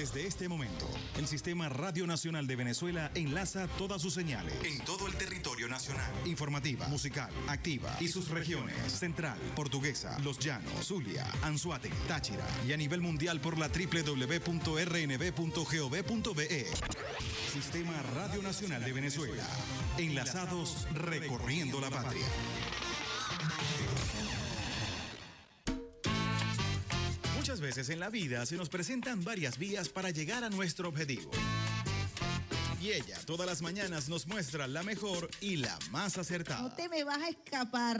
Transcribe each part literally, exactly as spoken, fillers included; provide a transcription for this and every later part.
Desde este momento, el Sistema Radio Nacional de Venezuela enlaza todas sus señales en todo el territorio nacional. Informativa, musical, activa y sus regiones. Central, Portuguesa, Los Llanos, Zulia, Anzoátegui, Táchira y a nivel mundial por la doble u doble u doble u punto r n v punto gov punto be. Sistema Radio Nacional de Venezuela. Enlazados, recorriendo la patria. Muchas veces en la vida se nos presentan varias vías para llegar a nuestro objetivo. Y ella todas las mañanas nos muestra la mejor y la más acertada. No te me vas a escapar.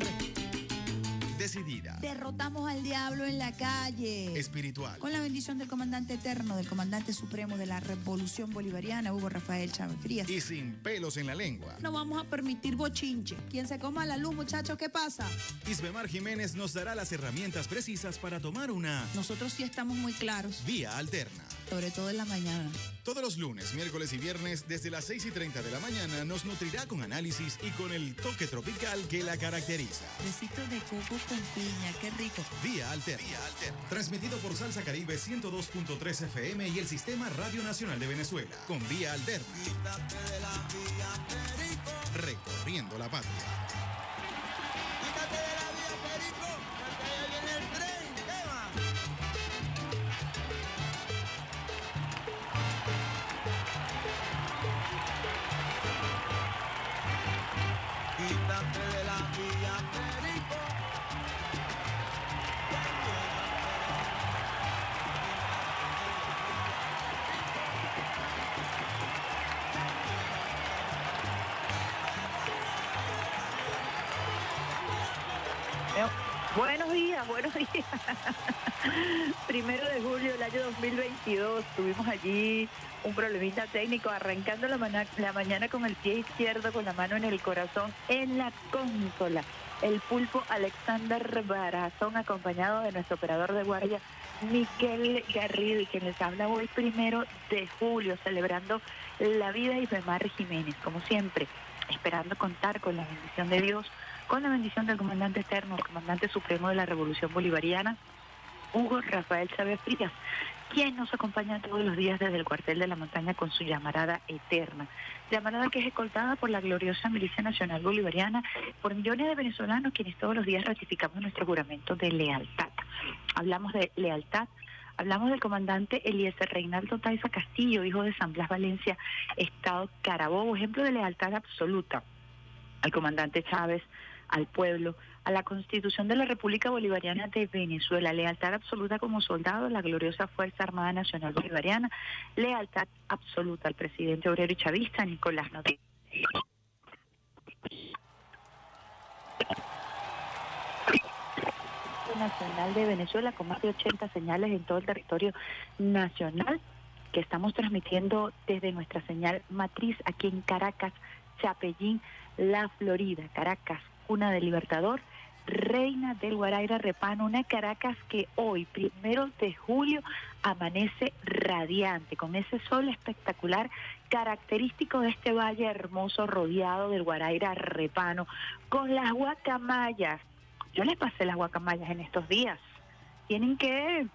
Decidida. Derrotamos al diablo en la calle. Espiritual. Con la bendición del comandante eterno, del comandante supremo de la Revolución Bolivariana, Hugo Rafael Chávez Frías. Y sin pelos en la lengua. No vamos a permitir bochinche. Quien se coma la luz, muchachos, ¿qué pasa? Isbemar Jiménez nos dará las herramientas precisas para tomar una... Nosotros sí estamos muy claros. Vía alterna. Sobre todo en la mañana. Todos los lunes, miércoles y viernes, desde las seis y treinta de la mañana, nos nutrirá con análisis y con el toque tropical que la caracteriza. Besito de coco con piña, qué rico. Vía Alterna. Vía Alterna. Transmitido por Salsa Caribe ciento dos punto tres efe eme y el Sistema Radio Nacional de Venezuela. Con Vía Alterna. Quítate de la vía, perico. Recorriendo la patria. Quítate de la vía, perico, porque ahí viene el tren, tema. Quítate de la vía, perico. Buenos días, buenos días. Primero de julio del año dos mil veintidós, tuvimos allí un problemita técnico, arrancando la, maná, la mañana con el pie izquierdo, con la mano en el corazón, en la consola. El pulpo Alexander Barazón, acompañado de nuestro operador de guardia, Miguel Garrido, y quien les habla hoy primero de julio, celebrando la vida de Isbemar Jiménez, como siempre, esperando contar con la bendición de Dios, con la bendición del comandante eterno, el comandante supremo de la Revolución Bolivariana, Hugo Rafael Chávez Frías, quien nos acompaña todos los días desde el cuartel de la montaña con su llamarada eterna. Llamarada que es escoltada por la gloriosa Milicia Nacional Bolivariana, por millones de venezolanos quienes todos los días ratificamos nuestro juramento de lealtad. Hablamos de lealtad. Hablamos del comandante Eliezer Reinaldo Otaiza Castillo, hijo de San Blas, Valencia, Estado Carabobo, ejemplo de lealtad absoluta al comandante Chávez, al pueblo, a la Constitución de la República Bolivariana de Venezuela, lealtad absoluta como soldado a la gloriosa Fuerza Armada Nacional Bolivariana, lealtad absoluta al presidente obrero y chavista Nicolás Maduro. Nacional de Venezuela, con más de ochenta señales en todo el territorio nacional, que estamos transmitiendo desde nuestra señal matriz aquí en Caracas, Chapellín, La Florida. Caracas, cuna del Libertador, reina del Guaraira Repano, una Caracas que hoy, primero de julio, amanece radiante, con ese sol espectacular característico de este valle hermoso rodeado del Guaraira Repano, con las guacamayas. Yo les pasé las guacamayas en estos días. Tienen que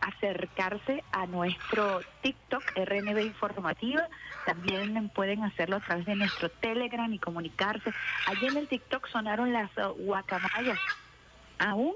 acercarse a nuestro TikTok, R N V Informativa. También pueden hacerlo a través de nuestro Telegram y comunicarse. Allí en el TikTok sonaron las guacamayas, aún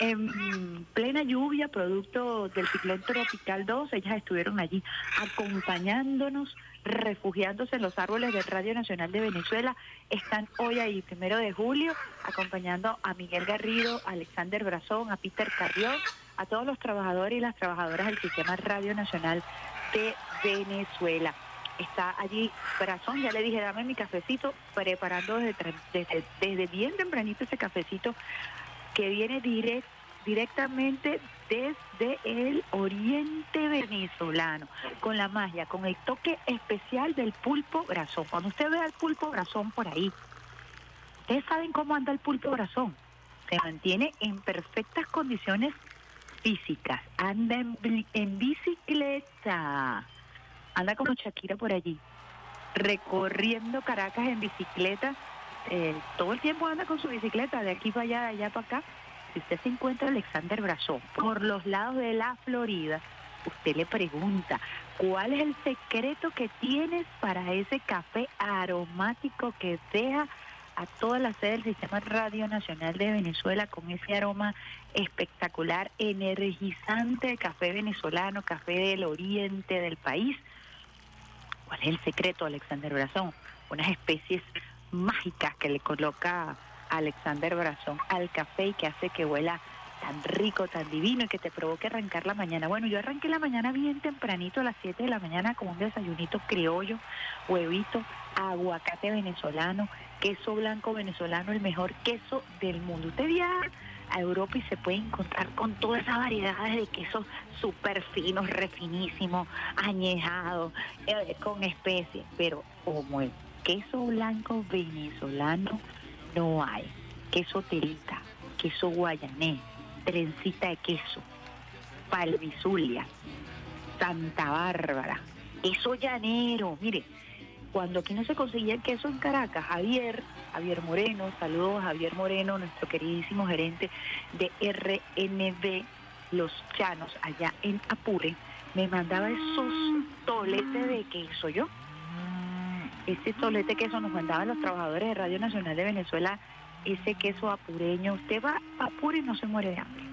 en plena lluvia, producto del ciclón tropical dos. Ellas estuvieron allí acompañándonos, refugiándose en los árboles de Radio Nacional de Venezuela. Están hoy ahí, primero de julio, acompañando a Miguel Garrido, a Alexander Barazón, a Peter Carrió, a todos los trabajadores y las trabajadoras del Sistema Radio Nacional de Venezuela. Está allí Barazón, ya le dije, dame mi cafecito, preparando desde, desde, desde bien tempranito ese cafecito que viene direct, directamente desde el oriente venezolano, con la magia, con el toque especial del pulpo Barazón. Cuando usted ve al pulpo Barazón por ahí, ustedes saben cómo anda el pulpo Barazón. Se mantiene en perfectas condiciones físicas, anda en, en bicicleta, anda como Shakira por allí, recorriendo Caracas en bicicleta. Eh, todo el tiempo anda con su bicicleta de aquí para allá, de allá para acá. Si usted se encuentra Alexander Barazón por los lados de la Florida, usted le pregunta, ¿cuál es el secreto que tienes para ese café aromático que deja a toda la sede del Sistema Radio Nacional de Venezuela con ese aroma espectacular, energizante de café venezolano, café del oriente del país? ¿Cuál es el secreto, Alexander Barazón? Unas especies mágicas que le coloca Alexander Barazón al café y que hace que huela tan rico, tan divino y que te provoque arrancar la mañana. Bueno, yo arranqué la mañana bien tempranito, a las siete de la mañana, con un desayunito criollo, huevito, aguacate venezolano, queso blanco venezolano, el mejor queso del mundo. Usted viaja a Europa y se puede encontrar con toda esa variedad de quesos súper finos, refinísimos, añejados, eh, con especies, pero como el queso blanco venezolano no hay. Queso telita, queso guayanés, trencita de queso, palmizulia, Santa Bárbara, queso llanero. Mire, cuando aquí no se conseguía el queso en Caracas, Javier, Javier Moreno, saludos a Javier Moreno, nuestro queridísimo gerente de R N V, Los Llanos, allá en Apure, me mandaba esos toletes de queso, yo. Ese tolete de queso nos mandaban los trabajadores de Radio Nacional de Venezuela, ese queso apureño. Usted va a Apure y no se muere de hambre,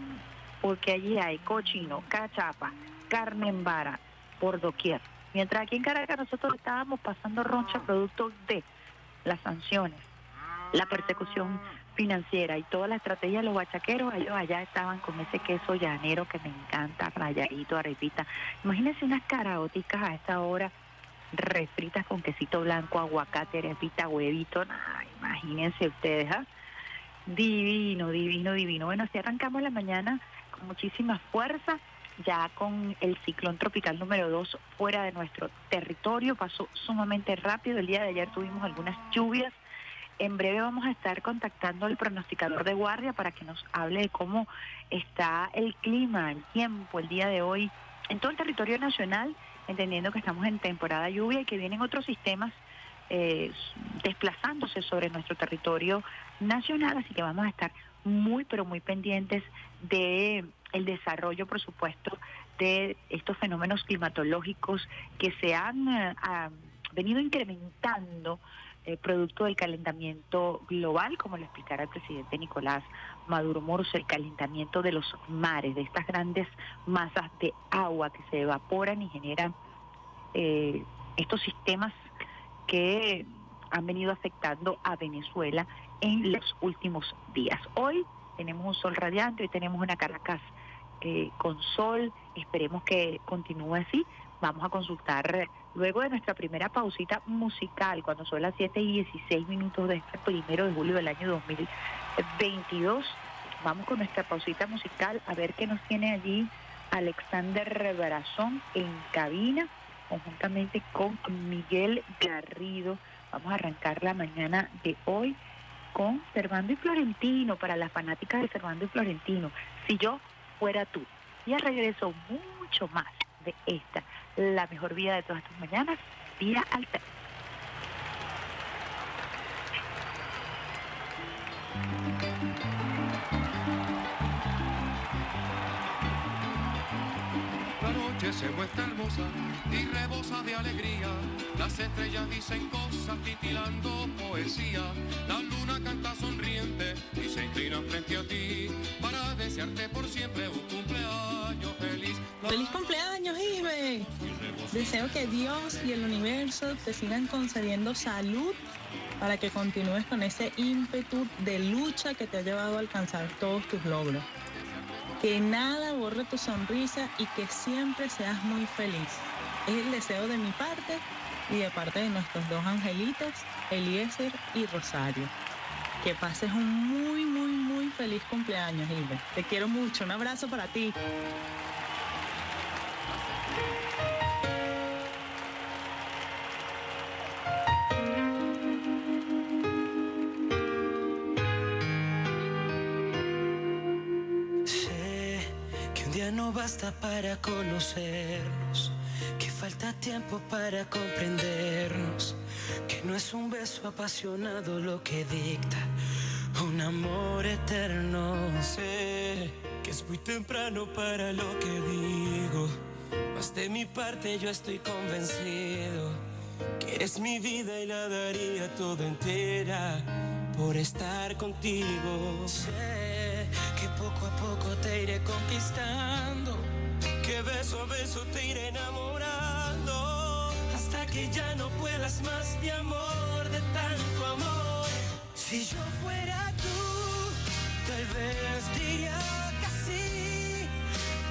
porque allí hay cochino, cachapa, carne en vara, por doquier. Mientras aquí en Caracas nosotros estábamos pasando roncha producto de las sanciones, la persecución financiera y toda la estrategia de los guachaqueros, ellos allá estaban con ese queso llanero que me encanta, rayadito, arepita. Imagínense unas caraoticas a esta hora, refritas con quesito blanco, aguacate, arepita, huevito. Nah, imagínense ustedes, ¿eh? Divino, divino, divino. Bueno, así arrancamos la mañana con muchísima fuerza, ya con el ciclón tropical número dos fuera de nuestro territorio. Pasó sumamente rápido, el día de ayer tuvimos algunas lluvias. En breve vamos a estar contactando al pronosticador de guardia para que nos hable de cómo está el clima, el tiempo, el día de hoy en todo el territorio nacional, entendiendo que estamos en temporada lluvia y que vienen otros sistemas eh, desplazándose sobre nuestro territorio nacional, así que vamos a estar muy, pero muy pendientes de el desarrollo, por supuesto, de estos fenómenos climatológicos que se han eh, ha venido incrementando eh, producto del calentamiento global, como lo explicará el presidente Nicolás Maduro Moros, el calentamiento de los mares, de estas grandes masas de agua que se evaporan y generan eh, estos sistemas que han venido afectando a Venezuela en los últimos días. Hoy tenemos un sol radiante, hoy tenemos una Caracas eh, con sol, esperemos que continúe así. Vamos a consultar luego de nuestra primera pausita musical, cuando son las siete y dieciséis minutos de este primero de julio del año dos mil veintidós. Vamos con nuestra pausita musical a ver qué nos tiene allí Alexander Barazón en cabina, conjuntamente con Miguel Garrido. Vamos a arrancar la mañana de hoy con Servando y Florentino, para las fanáticas de Servando y Florentino, Si yo fuera tú. Y al regreso mucho más de esta, la mejor vida de todas tus mañanas, Vía Alterna. La noche se muestra hermosa y rebosa de alegría. Las estrellas dicen cosas titilando poesía. La luna canta sonriente y se inclina frente a ti para desearte por siempre un cumpleaños feliz. ¡Feliz cumpleaños, Isbe! Deseo que Dios y el universo te sigan concediendo salud para que continúes con ese ímpetu de lucha que te ha llevado a alcanzar todos tus logros. Que nada borre tu sonrisa y que siempre seas muy feliz. Es el deseo de mi parte y de parte de nuestros dos angelitos, Eliezer y Rosario. Que pases un muy, muy, muy feliz cumpleaños, Hilbert. Te quiero mucho. Un abrazo para ti. Sé que un día no basta para conocernos, que falta tiempo para comprendernos, que no es un beso apasionado lo que dicta un amor eterno. Sé que es muy temprano para lo que digo, Pues de mi parte yo estoy convencido que eres mi vida y la daría toda entera por estar contigo. Sé que poco a poco te iré conquistando, que beso a beso te iré enamorando, hasta que ya no puedas más mi amor, de tanto amor. Si yo fuera tú, tal vez diría que sí,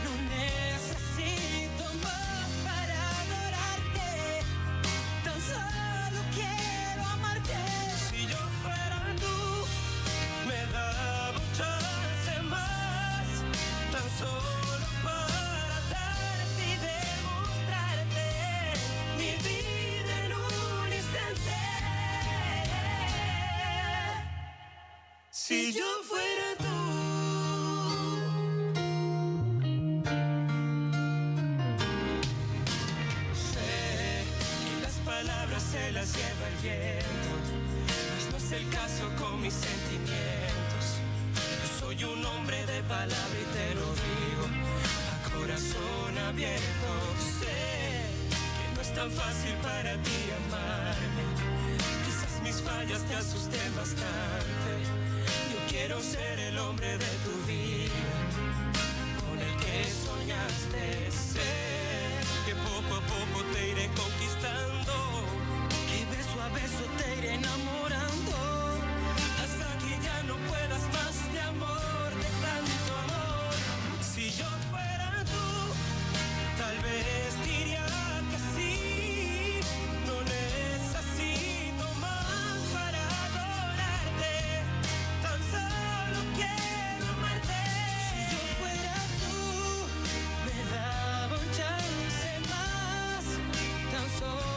no necesito más para adorarte, tan solo quiero amarte. Si yo fuera tú, me daba un chance más, tan solo para darte y demostrarte mi vida en un instante. Si yo fuera tú. Se las lleva el viento, pues no es el caso con mis sentimientos. Yo soy un hombre de palabra y te lo digo a corazón abierto. Sé que no es tan fácil para ti amarme, quizás mis fallas te asusten bastante. Yo quiero ser el hombre de tu vida, con el que soñaste. Sé que poco a poco te iré conquistando, a beso te iré enamorando, hasta que ya no puedas más de amor, de tanto amor. Si yo fuera tú, tal vez diría que sí, no necesito más para adorarte, tan solo quiero amarte. Si yo fuera tú, me daba un chance más, tan solo.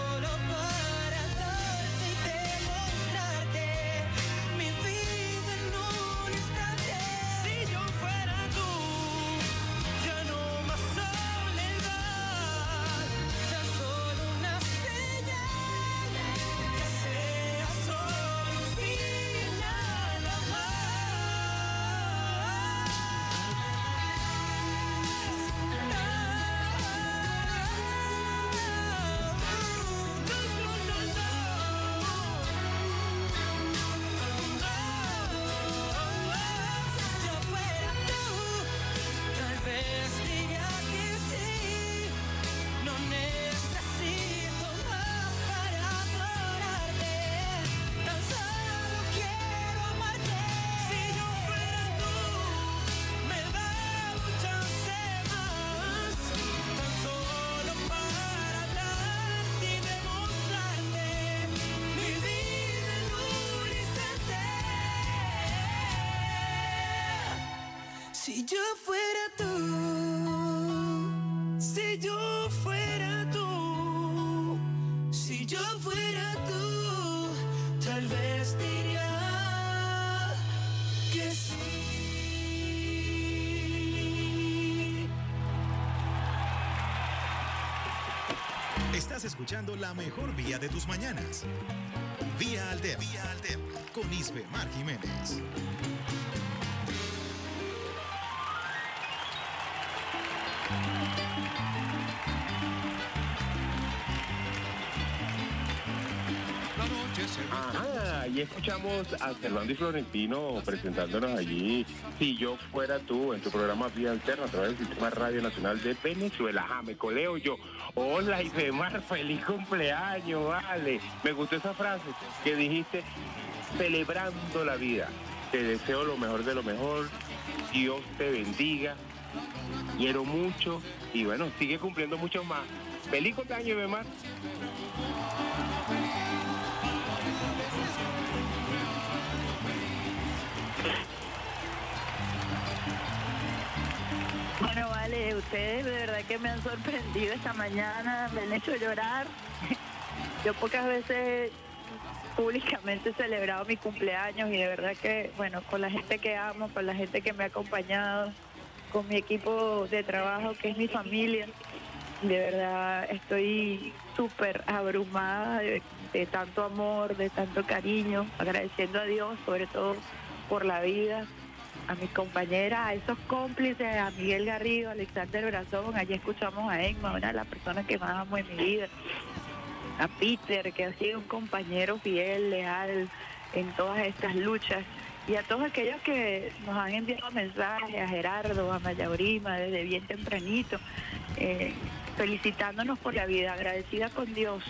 Escuchando la mejor vía de tus mañanas. Vía Alterna, Vía Alterna con Isbemar Jiménez. Ajá, y escuchamos a Servando y Florentino presentándonos allí Si Yo Fuera Tú, en tu programa Vía Alterna a través del Sistema Radio Nacional de Venezuela. Ajá, me coleo yo. Hola Isbemar, feliz cumpleaños, vale. Me gustó esa frase que dijiste, celebrando la vida. Te deseo lo mejor de lo mejor, Dios te bendiga, quiero mucho y bueno, sigue cumpliendo mucho más. Feliz cumpleaños, Isbemar. Bueno, vale, ustedes de verdad que me han sorprendido esta mañana, me han hecho llorar. Yo pocas veces públicamente he celebrado mi cumpleaños y de verdad que, bueno, con la gente que amo, con la gente que me ha acompañado, con mi equipo de trabajo que es mi familia, de verdad estoy súper abrumada de, de tanto amor, de tanto cariño, agradeciendo a Dios sobre todo por la vida. a mis compañeras, a esos cómplices, a Miguel Garrido, a Alexander Barazón, allí escuchamos a Emma, una de las personas que más amo en mi vida, a Peter, que ha sido un compañero fiel, leal en todas estas luchas, y a todos aquellos que nos han enviado mensajes, a Gerardo, a Mayaurima, desde bien tempranito, eh, felicitándonos por la vida, agradecida con Dios.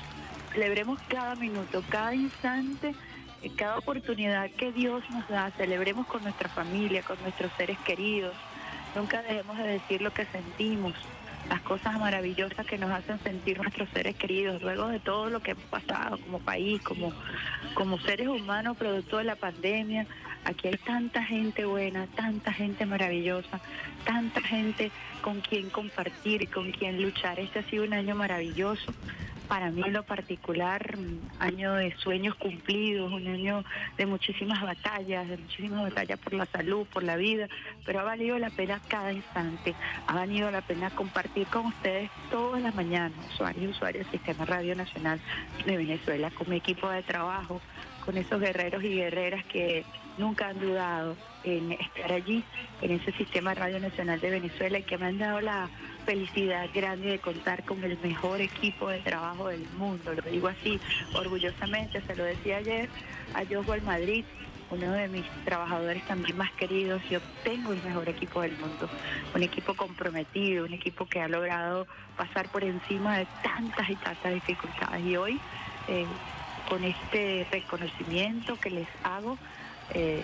Celebremos cada minuto, cada instante, cada oportunidad que Dios nos da, celebremos con nuestra familia, con nuestros seres queridos. Nunca dejemos de decir lo que sentimos, las cosas maravillosas que nos hacen sentir nuestros seres queridos, luego de todo lo que hemos pasado como país, como, como seres humanos, producto de la pandemia. Aquí hay tanta gente buena, tanta gente maravillosa, tanta gente con quien compartir, con quien luchar. Este ha sido un año maravilloso. Para mí en lo particular, año de sueños cumplidos, un año de muchísimas batallas, de muchísimas batallas por la salud, por la vida, pero ha valido la pena cada instante, ha valido la pena compartir con ustedes todas las mañanas, usuarios y usuarias del Sistema Radio Nacional de Venezuela, con mi equipo de trabajo, con esos guerreros y guerreras que nunca han dudado en estar allí, en ese Sistema Radio Nacional de Venezuela, y que me han dado la felicidad grande de contar con el mejor equipo de trabajo del mundo. Lo digo así, orgullosamente, se lo decía ayer a Joshua Madrid, uno de mis trabajadores también más queridos. Yo tengo el mejor equipo del mundo, un equipo comprometido, un equipo que ha logrado pasar por encima de tantas y tantas dificultades. Y hoy, eh, con este reconocimiento que les hago, Eh,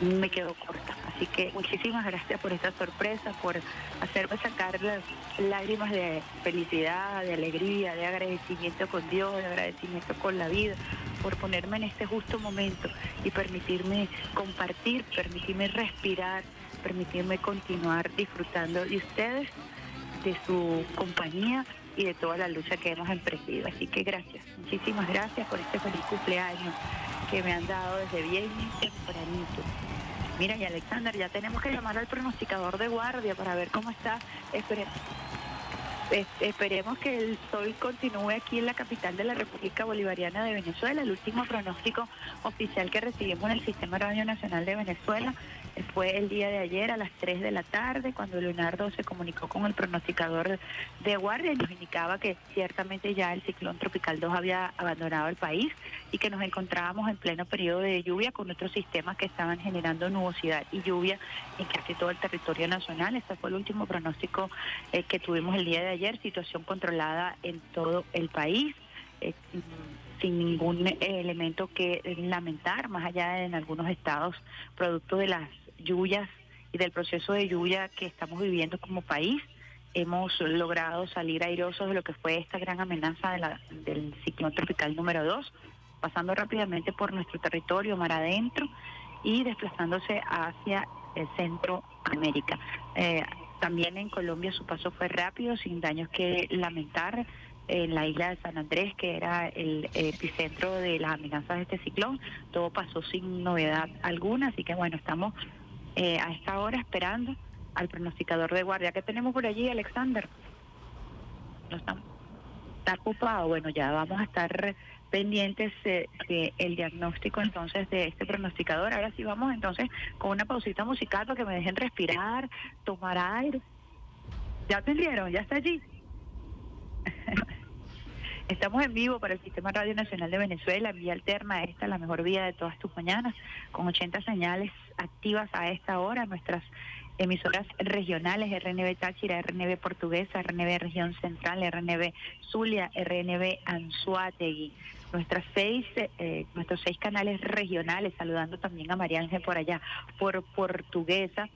me quedo corta, así que muchísimas gracias por esta sorpresa, por hacerme sacar las lágrimas de felicidad, de alegría, de agradecimiento con Dios, de agradecimiento con la vida, por ponerme en este justo momento y permitirme compartir, permitirme respirar, permitirme continuar disfrutando de ustedes, de su compañía y de toda la lucha que hemos emprendido. Así que gracias, muchísimas gracias por este feliz cumpleaños que me han dado desde bien tempranito. Mira, y Alexander, ya tenemos que llamar al pronosticador de guardia para ver cómo está. Espere, es, esperemos que el sol continúe aquí en la capital de la República Bolivariana de Venezuela. El último pronóstico oficial que recibimos en el Sistema Radio Nacional de Venezuela fue el día de ayer a las tres de la tarde, cuando Leonardo se comunicó con el pronosticador de guardia y nos indicaba que ciertamente ya el ciclón tropical dos había abandonado el país y que nos encontrábamos en pleno periodo de lluvia, con otros sistemas que estaban generando nubosidad y lluvia en casi todo el territorio nacional. Este fue el último pronóstico eh, que tuvimos el día de ayer, situación controlada en todo el país, eh, sin ningún eh, elemento que lamentar, más allá de en algunos estados, producto de las lluvias y del proceso de lluvia que estamos viviendo como país. Hemos logrado salir airosos de lo que fue esta gran amenaza de la, del ciclón tropical número dos, pasando rápidamente por nuestro territorio mar adentro y desplazándose hacia el Centroamérica. Eh, también en Colombia su paso fue rápido, sin daños que lamentar, en la isla de San Andrés, que era el epicentro de las amenazas de este ciclón. Todo pasó sin novedad alguna, así que bueno, estamos eh, a esta hora esperando al pronosticador de guardia. ¿Qué tenemos por allí, Alexander? No está, está ocupado. Bueno, ya vamos a estar pendientes eh, de el diagnóstico entonces de este pronosticador. Ahora sí vamos entonces con una pausita musical para que me dejen respirar, tomar aire. ¿Ya atendieron? ¿Ya está allí? Estamos en vivo para el Sistema Radio Nacional de Venezuela, Vía Alterna, esta es la mejor vía de todas tus mañanas, con ochenta señales activas a esta hora, nuestras emisoras regionales, R N V Táchira, R N V Portuguesa, R N V Región Central, R N V Zulia, R N V Anzoátegui. Nuestras seis, eh, nuestros seis canales regionales, saludando también a María Ángel por allá, por Portuguesa.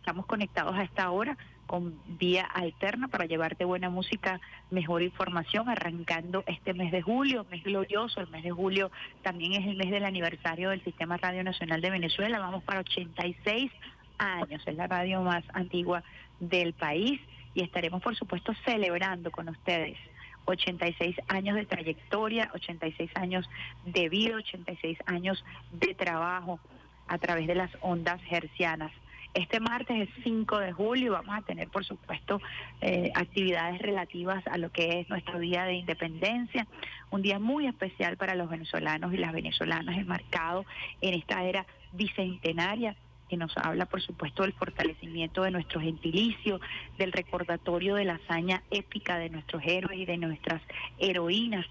Estamos conectados a esta hora con Vía Alterna para llevarte buena música, mejor información, arrancando este mes de julio, mes glorioso. El mes de julio también es el mes del aniversario del Sistema Radio Nacional de Venezuela, vamos para ochenta y seis años, es la radio más antigua del país y estaremos por supuesto celebrando con ustedes ochenta y seis años de trayectoria, ochenta y seis años de vida, ochenta y seis años de trabajo a través de las ondas hercianas. Este martes es cinco de julio, vamos a tener por supuesto eh, actividades relativas a lo que es nuestro día de independencia, un día muy especial para los venezolanos y las venezolanas, enmarcado en esta era bicentenaria que nos habla, por supuesto, del fortalecimiento de nuestro gentilicio, del recordatorio de la hazaña épica de nuestros héroes y de nuestras heroínas,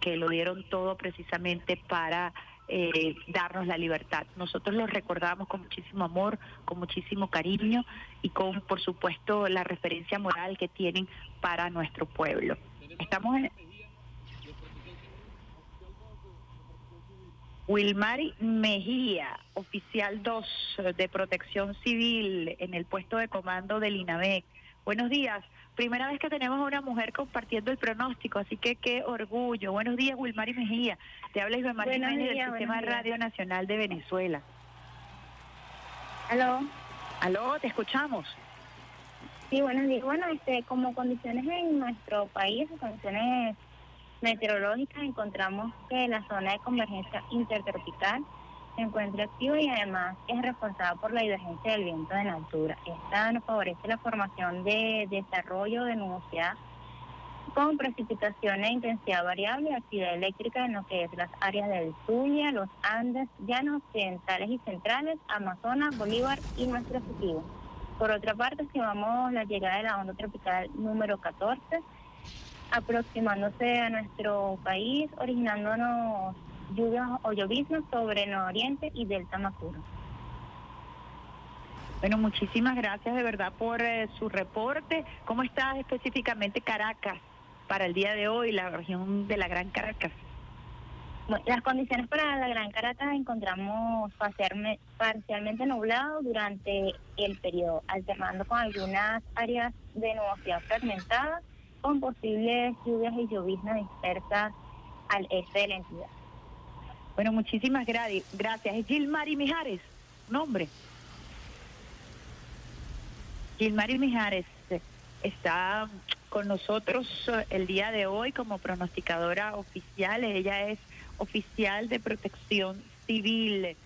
que lo dieron todo precisamente para eh, darnos la libertad. Nosotros los recordamos con muchísimo amor, con muchísimo cariño y con, por supuesto, la referencia moral que tienen para nuestro pueblo. Estamos en... Wilmary Mejía, oficial dos de Protección Civil en el puesto de comando del INAVEC. Buenos días, primera vez que tenemos a una mujer compartiendo el pronóstico, así que qué orgullo. Buenos días, Wilmary Mejía. Te habla Isbemar Jiménez del Sistema Radio Nacional de Venezuela. Aló. Aló, te escuchamos. Sí, buenos días. Bueno, este, como condiciones en nuestro país, condiciones meteorológicas, encontramos que la zona de convergencia intertropical se encuentra activa y además es reforzada por la divergencia del viento de la altura. Esta nos favorece la formación de desarrollo de nubosidad con precipitaciones de intensidad variable y actividad eléctrica en lo que es las áreas del Zulia, los Andes, Llanos Occidentales y Centrales, Amazonas, Bolívar y nuestro objetivo. Por otra parte, estimamos la llegada de la onda tropical número catorce, aproximándose a nuestro país, originándonos lluvias o lloviznas sobre nororiente y delta Macuro. Bueno, muchísimas gracias de verdad por eh, su reporte. ¿Cómo está específicamente Caracas para el día de hoy, la región de la Gran Caracas? Bueno, las condiciones para la Gran Caracas encontramos parcialmente nublado durante el periodo, alternando con algunas áreas de nubosidad fragmentada, con posibles lluvias y lloviznas dispersas al este de la entidad. Bueno, muchísimas gracias. ¿Es Gilmari Mijares? ¿Nombre? Gilmari Mijares está con nosotros el día de hoy como pronosticadora oficial. Ella es oficial de Protección Civil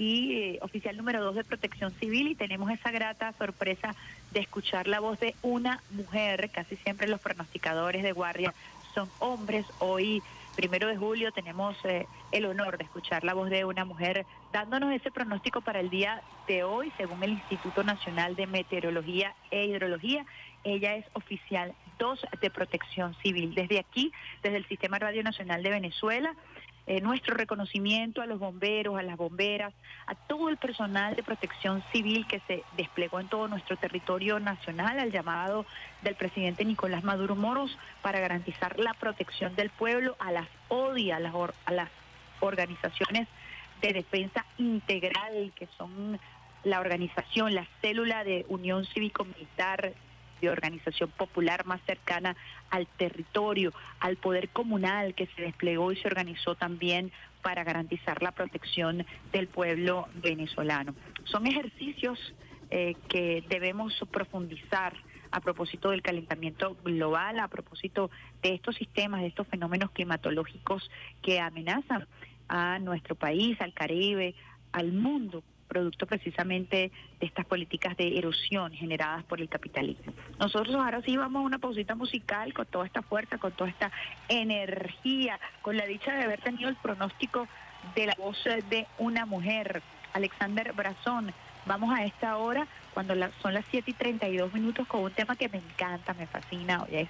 y eh, oficial número dos de Protección Civil, y tenemos esa grata sorpresa de escuchar la voz de una mujer. Casi siempre los pronosticadores de guardia son hombres. Hoy, primero de julio, tenemos eh, el honor de escuchar la voz de una mujer dándonos ese pronóstico para el día de hoy, según el Instituto Nacional de Meteorología e Hidrología. Ella es oficial dos de Protección Civil. Desde aquí, desde el Sistema Radio Nacional de Venezuela, Eh, nuestro reconocimiento a los bomberos, a las bomberas, a todo el personal de Protección Civil que se desplegó en todo nuestro territorio nacional, al llamado del presidente Nicolás Maduro Moros para garantizar la protección del pueblo, a las O D I, a las, or, a las organizaciones de defensa integral, que son la organización, la célula de Unión Cívico-Militar, de organización popular más cercana al territorio, al poder comunal que se desplegó y se organizó también para garantizar la protección del pueblo venezolano. Son ejercicios eh, que debemos profundizar a propósito del calentamiento global, a propósito de estos sistemas, de estos fenómenos climatológicos que amenazan a nuestro país, al Caribe, al mundo, producto precisamente de estas políticas de erosión generadas por el capitalismo. Nosotros ahora sí vamos a una pausita musical con toda esta fuerza, con toda esta energía, con la dicha de haber tenido el pronóstico de la voz de una mujer, Alexander Barazón. Vamos a esta hora, cuando la, son las siete y treinta y dos minutos, con un tema que me encanta, me fascina. Hoy es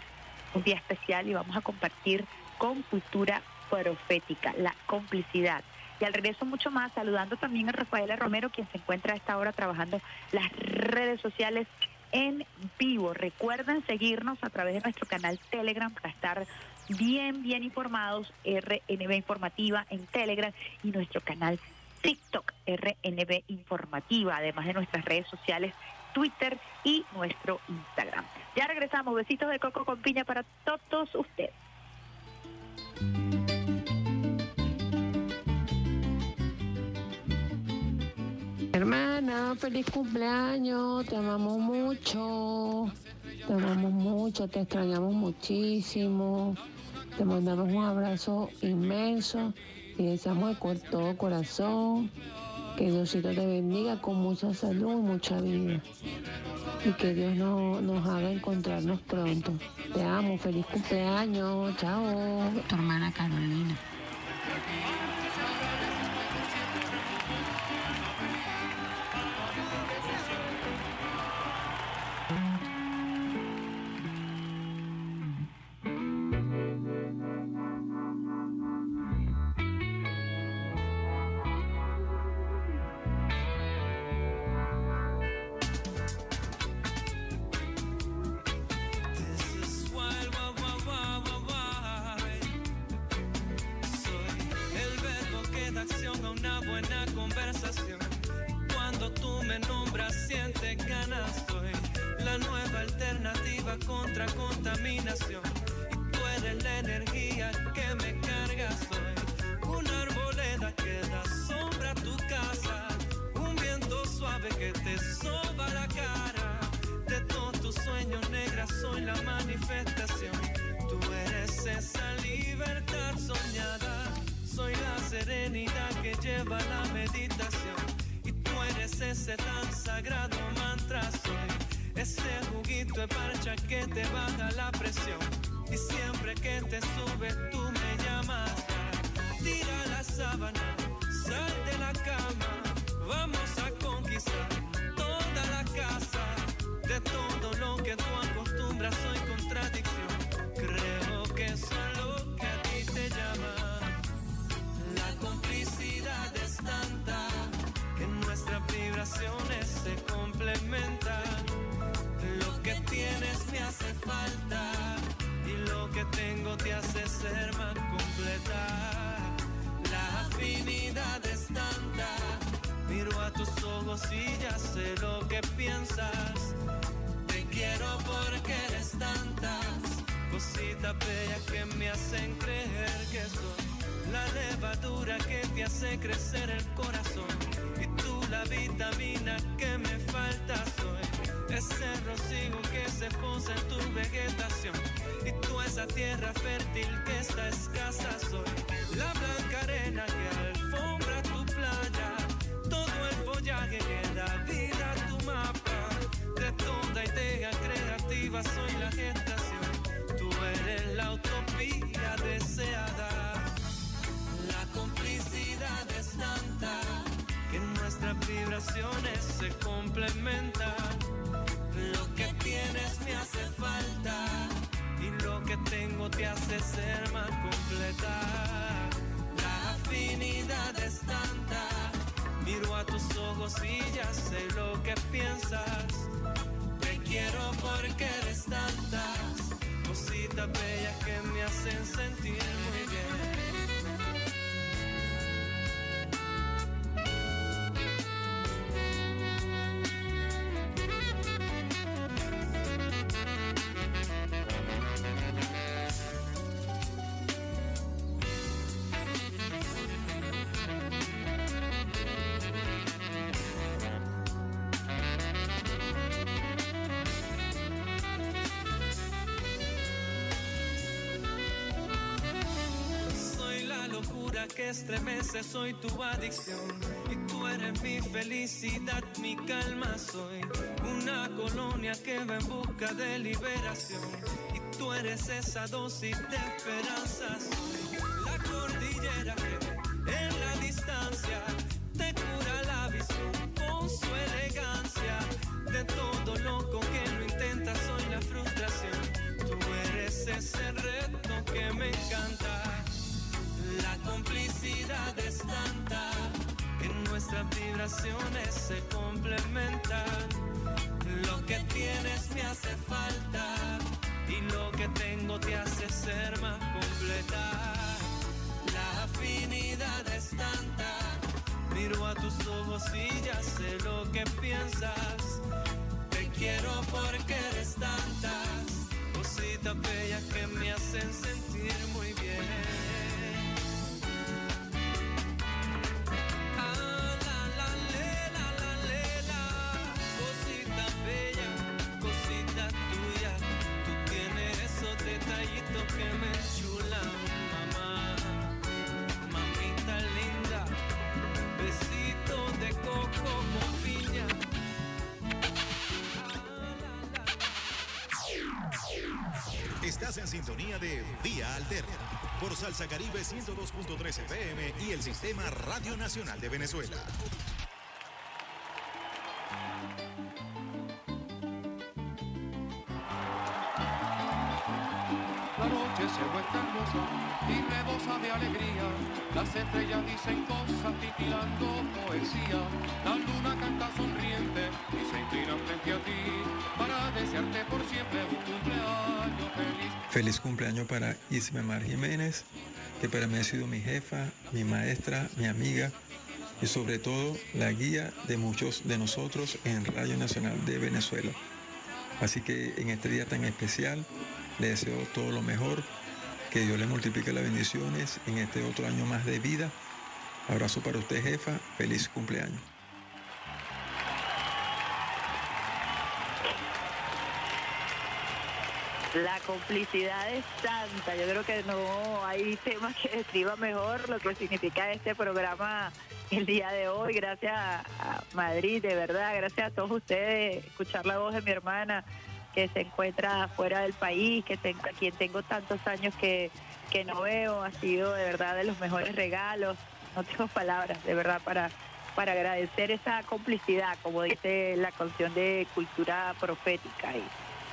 un día especial y vamos a compartir con Cultura Profética, la complicidad. Y al regreso mucho más, saludando también a Rafaela Romero, quien se encuentra a esta hora trabajando las redes sociales en vivo. Recuerden seguirnos a través de nuestro canal Telegram para estar bien, bien informados. R N V Informativa en Telegram y nuestro canal TikTok, R N V Informativa, además de nuestras redes sociales, Twitter y nuestro Instagram. Ya regresamos. Besitos de coco con piña para todos ustedes. Hermana, feliz cumpleaños, te amamos mucho, te amamos mucho, te extrañamos muchísimo, te mandamos un abrazo inmenso y deseamos de con todo corazón que Diosito te bendiga con mucha salud, mucha vida, y que Dios no, nos haga encontrarnos pronto. Te amo, feliz cumpleaños, chao. Tu hermana Carolina. contra contaminación. Y tú eres la energía que me cargas hoy. Una arboleda que da sombra a tu casa. Un viento suave que te soba la cara. De todos tus sueños negras soy la manifestación. Tú eres esa libertad soñada. Soy la serenidad que lleva la meditación. Y tú eres ese tan sagrado mantra, soy ese juguito de parcha que te baja la presión. Y siempre que te sube tú me llamas. Tira la sábana, sal de la cama. Vamos a conquistar toda la casa. De todo lo que tú acostumbras soy contradicción. Creo que eso es lo que a ti te llama. Complicidad es tanta que nuestras vibraciones se complementan. Lo que tienes me hace falta y lo que tengo te hace ser más completa. La afinidad es tanta, miro a tus ojos y ya sé lo que piensas. Te quiero porque eres tantas cositas bellas que me hacen creer que soy la levadura que te hace crecer el corazón. Y tú la vitamina que me falta soy. Ese rocío que se posa en tu vegetación. Y tú esa tierra fértil que está escasa soy. La blanca arena que alfombra tu playa. Todo el follaje que da vida a tu mapa. De toda idea creativa soy la gestación. Tú eres la utopía deseada. La complicidad es tanta que nuestras vibraciones se complementan. Lo que tienes me hace falta y lo que tengo te hace ser más completa. La afinidad es tanta, miro a tus ojos y ya sé lo que piensas. Te quiero porque eres tantas cositas bellas que me hacen sentir muy bien. Que estremece, soy tu adicción. Y tú eres mi felicidad, mi calma soy. Una colonia que va en busca de liberación. Y tú eres esa dosis de esperanza, soy. La cordillera que en la distancia te cura la visión con su elegancia. De todo loco que lo intenta soy la frustración. Tú eres ese reto que me encanta. La complicidad es tanta que nuestras vibraciones se complementan. Lo que tienes me hace falta y lo que tengo te hace ser más completa. La afinidad es tanta, miro a tus ojos y ya sé lo que piensas. Te quiero porque eres tantas cositas bellas que me hacen sentir muy bien. Detallito que me chula, mamá, mamita linda, besito de coco con piña. Estás en sintonía de Vía Alterna por Salsa Caribe ciento dos punto tres F M y el Sistema Radio Nacional de Venezuela. Se vuelve hermosa y rebosa de alegría. Las estrellas dicen cosas titilando poesía. La luna canta sonriente y se inclina frente a ti para desearte por siempre un cumpleaños feliz. Feliz cumpleaños para Isbemar Jiménez, que para mí ha sido mi jefa, mi maestra, mi amiga y sobre todo la guía de muchos de nosotros en Radio Nacional de Venezuela. Así que en este día tan especial le deseo todo lo mejor, que Dios le multiplique las bendiciones en este otro año más de vida. Abrazo para usted, jefa. Feliz cumpleaños. La complicidad es tanta, yo creo que no hay temas que describa mejor lo que significa este programa el día de hoy. Gracias a Madrid, de verdad, gracias a todos ustedes, escuchar la voz de mi hermana que se encuentra fuera del país, que ten, a quien tengo tantos años que, que no veo, ha sido de verdad de los mejores regalos, no tengo palabras de verdad para, para agradecer esa complicidad, como dice la canción de Cultura Profética. Y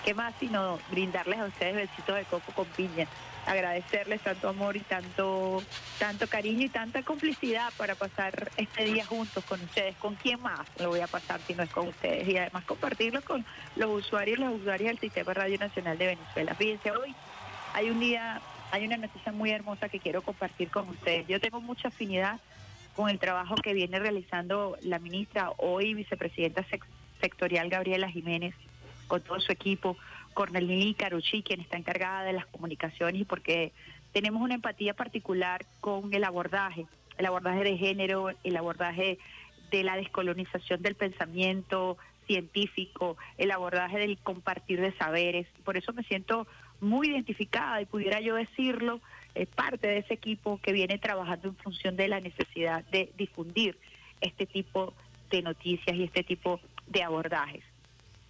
¿qué más sino brindarles a ustedes besitos de coco con piña? Agradecerles tanto amor y tanto, tanto cariño y tanta complicidad para pasar este día juntos con ustedes. ¿Con quién más lo voy a pasar si no es con ustedes? Y además compartirlo con los usuarios y las usuarias del Sistema Radio Nacional de Venezuela. Fíjense, hoy hay un día, hay una noticia muy hermosa que quiero compartir con ustedes. Yo tengo mucha afinidad con el trabajo que viene realizando la ministra, hoy vicepresidenta sectorial Gabriela Jiménez, con todo su equipo, Cornelini Carucci, quien está encargada de las comunicaciones, y porque tenemos una empatía particular con el abordaje, el abordaje de género, el abordaje de la descolonización del pensamiento científico, el abordaje del compartir de saberes. Por eso me siento muy identificada, y pudiera yo decirlo, es parte de ese equipo que viene trabajando en función de la necesidad de difundir este tipo de noticias y este tipo de abordajes.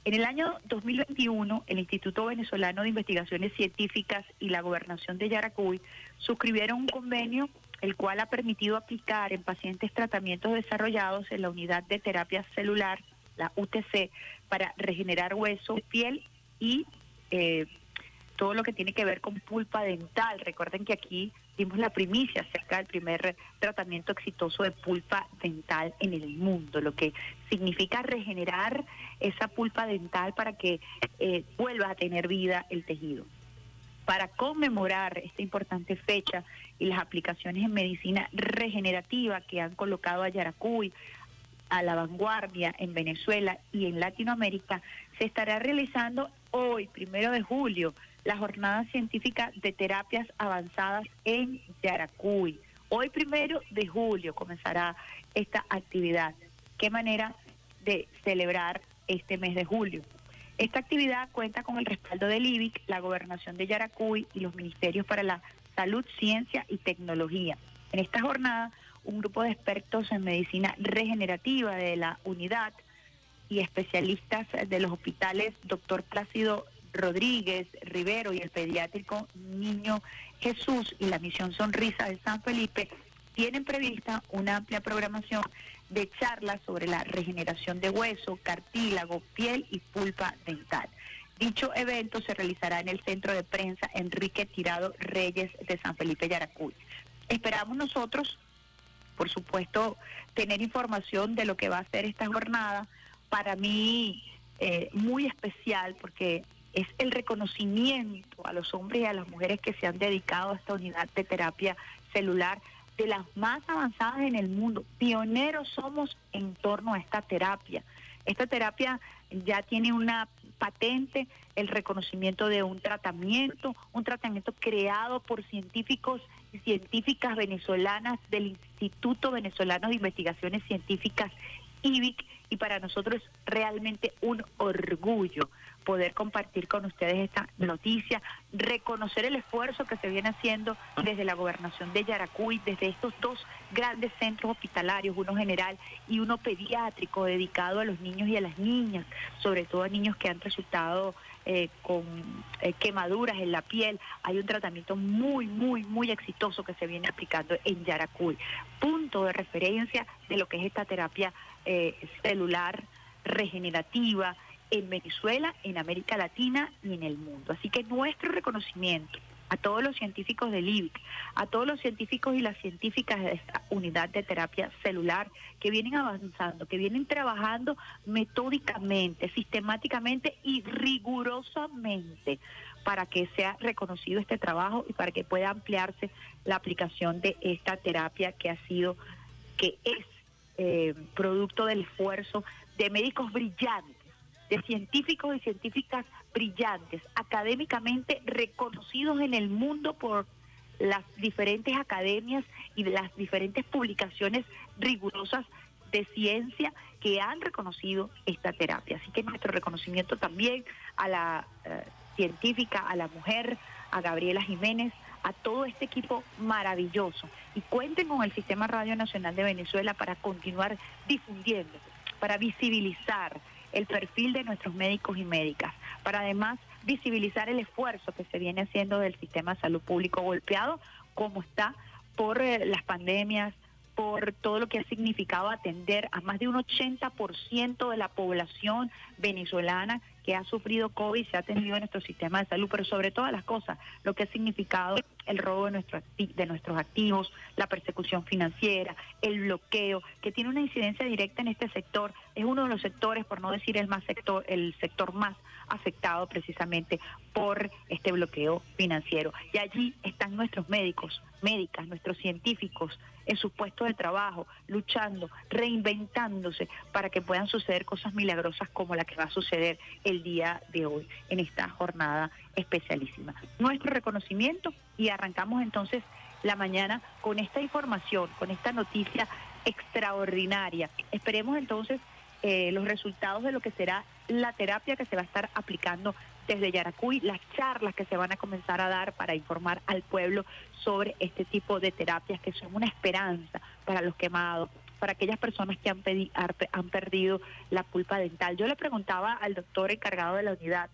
En el año dos mil veintiuno, el Instituto Venezolano de Investigaciones Científicas y la Gobernación de Yaracuy suscribieron un convenio, el cual ha permitido aplicar en pacientes tratamientos desarrollados en la unidad de terapia celular, la U T C, para regenerar hueso, piel y eh, todo lo que tiene que ver con pulpa dental. Recuerden que aquí dimos la primicia acerca del primer tratamiento exitoso de pulpa dental en el mundo, lo que significa regenerar esa pulpa dental para que eh, vuelva a tener vida el tejido. Para conmemorar esta importante fecha y las aplicaciones en medicina regenerativa que han colocado a Yaracuy a la vanguardia en Venezuela y en Latinoamérica, se estará realizando hoy, primero de julio, la jornada científica de terapias avanzadas en Yaracuy. Hoy, primero de julio, comenzará esta actividad. Qué manera de celebrar este mes de julio. Esta actividad cuenta con el respaldo del I V I C, la Gobernación de Yaracuy y los Ministerios para la Salud, Ciencia y Tecnología. En esta jornada, un grupo de expertos en medicina regenerativa de la unidad y especialistas de los hospitales doctor Plácido Rodríguez Rivero y el pediátrico Niño Jesús y la misión Sonrisa de San Felipe tienen prevista una amplia programación de charlas sobre la regeneración de hueso, cartílago, piel y pulpa dental. Dicho evento se realizará en el Centro de Prensa Enrique Tirado Reyes de San Felipe, Yaracuy. Esperamos nosotros, por supuesto, tener información de lo que va a ser esta jornada. Para mí, eh, muy especial, porque es el reconocimiento a los hombres y a las mujeres que se han dedicado a esta unidad de terapia celular, de las más avanzadas en el mundo. Pioneros somos en torno a esta terapia. Esta terapia ya tiene una patente, el reconocimiento de un tratamiento, un tratamiento creado por científicos y científicas venezolanas del Instituto Venezolano de Investigaciones Científicas, I V I C, y para nosotros es realmente un orgullo poder compartir con ustedes esta noticia, reconocer el esfuerzo que se viene haciendo desde la Gobernación de Yaracuy, desde estos dos grandes centros hospitalarios, uno general y uno pediátrico, dedicado a los niños y a las niñas, sobre todo a niños que han resultado eh, con eh, quemaduras en la piel. Hay un tratamiento muy, muy, muy exitoso que se viene aplicando en Yaracuy. Punto de referencia de lo que es esta terapia eh, celular regenerativa en Venezuela, en América Latina y en el mundo. Así que nuestro reconocimiento a todos los científicos del I V I C, a todos los científicos y las científicas de esta unidad de terapia celular que vienen avanzando, que vienen trabajando metódicamente, sistemáticamente y rigurosamente para que sea reconocido este trabajo y para que pueda ampliarse la aplicación de esta terapia que ha sido, que es eh, producto del esfuerzo de médicos brillantes de científicos y científicas brillantes, académicamente reconocidos en el mundo por las diferentes academias y de las diferentes publicaciones rigurosas de ciencia que han reconocido esta terapia. Así que nuestro reconocimiento también a la eh, científica, a la mujer, a Gabriela Jiménez, a todo este equipo maravilloso. Y cuenten con el Sistema Radio Nacional de Venezuela para continuar difundiendo, para visibilizar el perfil de nuestros médicos y médicas, para además visibilizar el esfuerzo que se viene haciendo del sistema de salud público golpeado, como está por eh, las pandemias, por todo lo que ha significado atender a más de un ochenta por ciento de la población venezolana que ha sufrido COVID, se ha atendido en nuestro sistema de salud, pero sobre todas las cosas, lo que ha significado el robo de, nuestro acti- de nuestros activos, la persecución financiera, el bloqueo, que tiene una incidencia directa en este sector, es uno de los sectores, por no decir el más sector, el sector más afectado precisamente por este bloqueo financiero. Y allí están nuestros médicos, médicas, nuestros científicos, en sus puestos de trabajo, luchando, reinventándose para que puedan suceder cosas milagrosas como la que va a suceder el día de hoy en esta jornada especialísima. Nuestro reconocimiento, y arrancamos entonces la mañana con esta información, con esta noticia extraordinaria. Esperemos entonces eh, los resultados de lo que será la terapia que se va a estar aplicando desde Yaracuy, las charlas que se van a comenzar a dar para informar al pueblo sobre este tipo de terapias que son una esperanza para los quemados, para aquellas personas que han, pedi- han perdido la pulpa dental. Yo le preguntaba al doctor encargado de la unidad,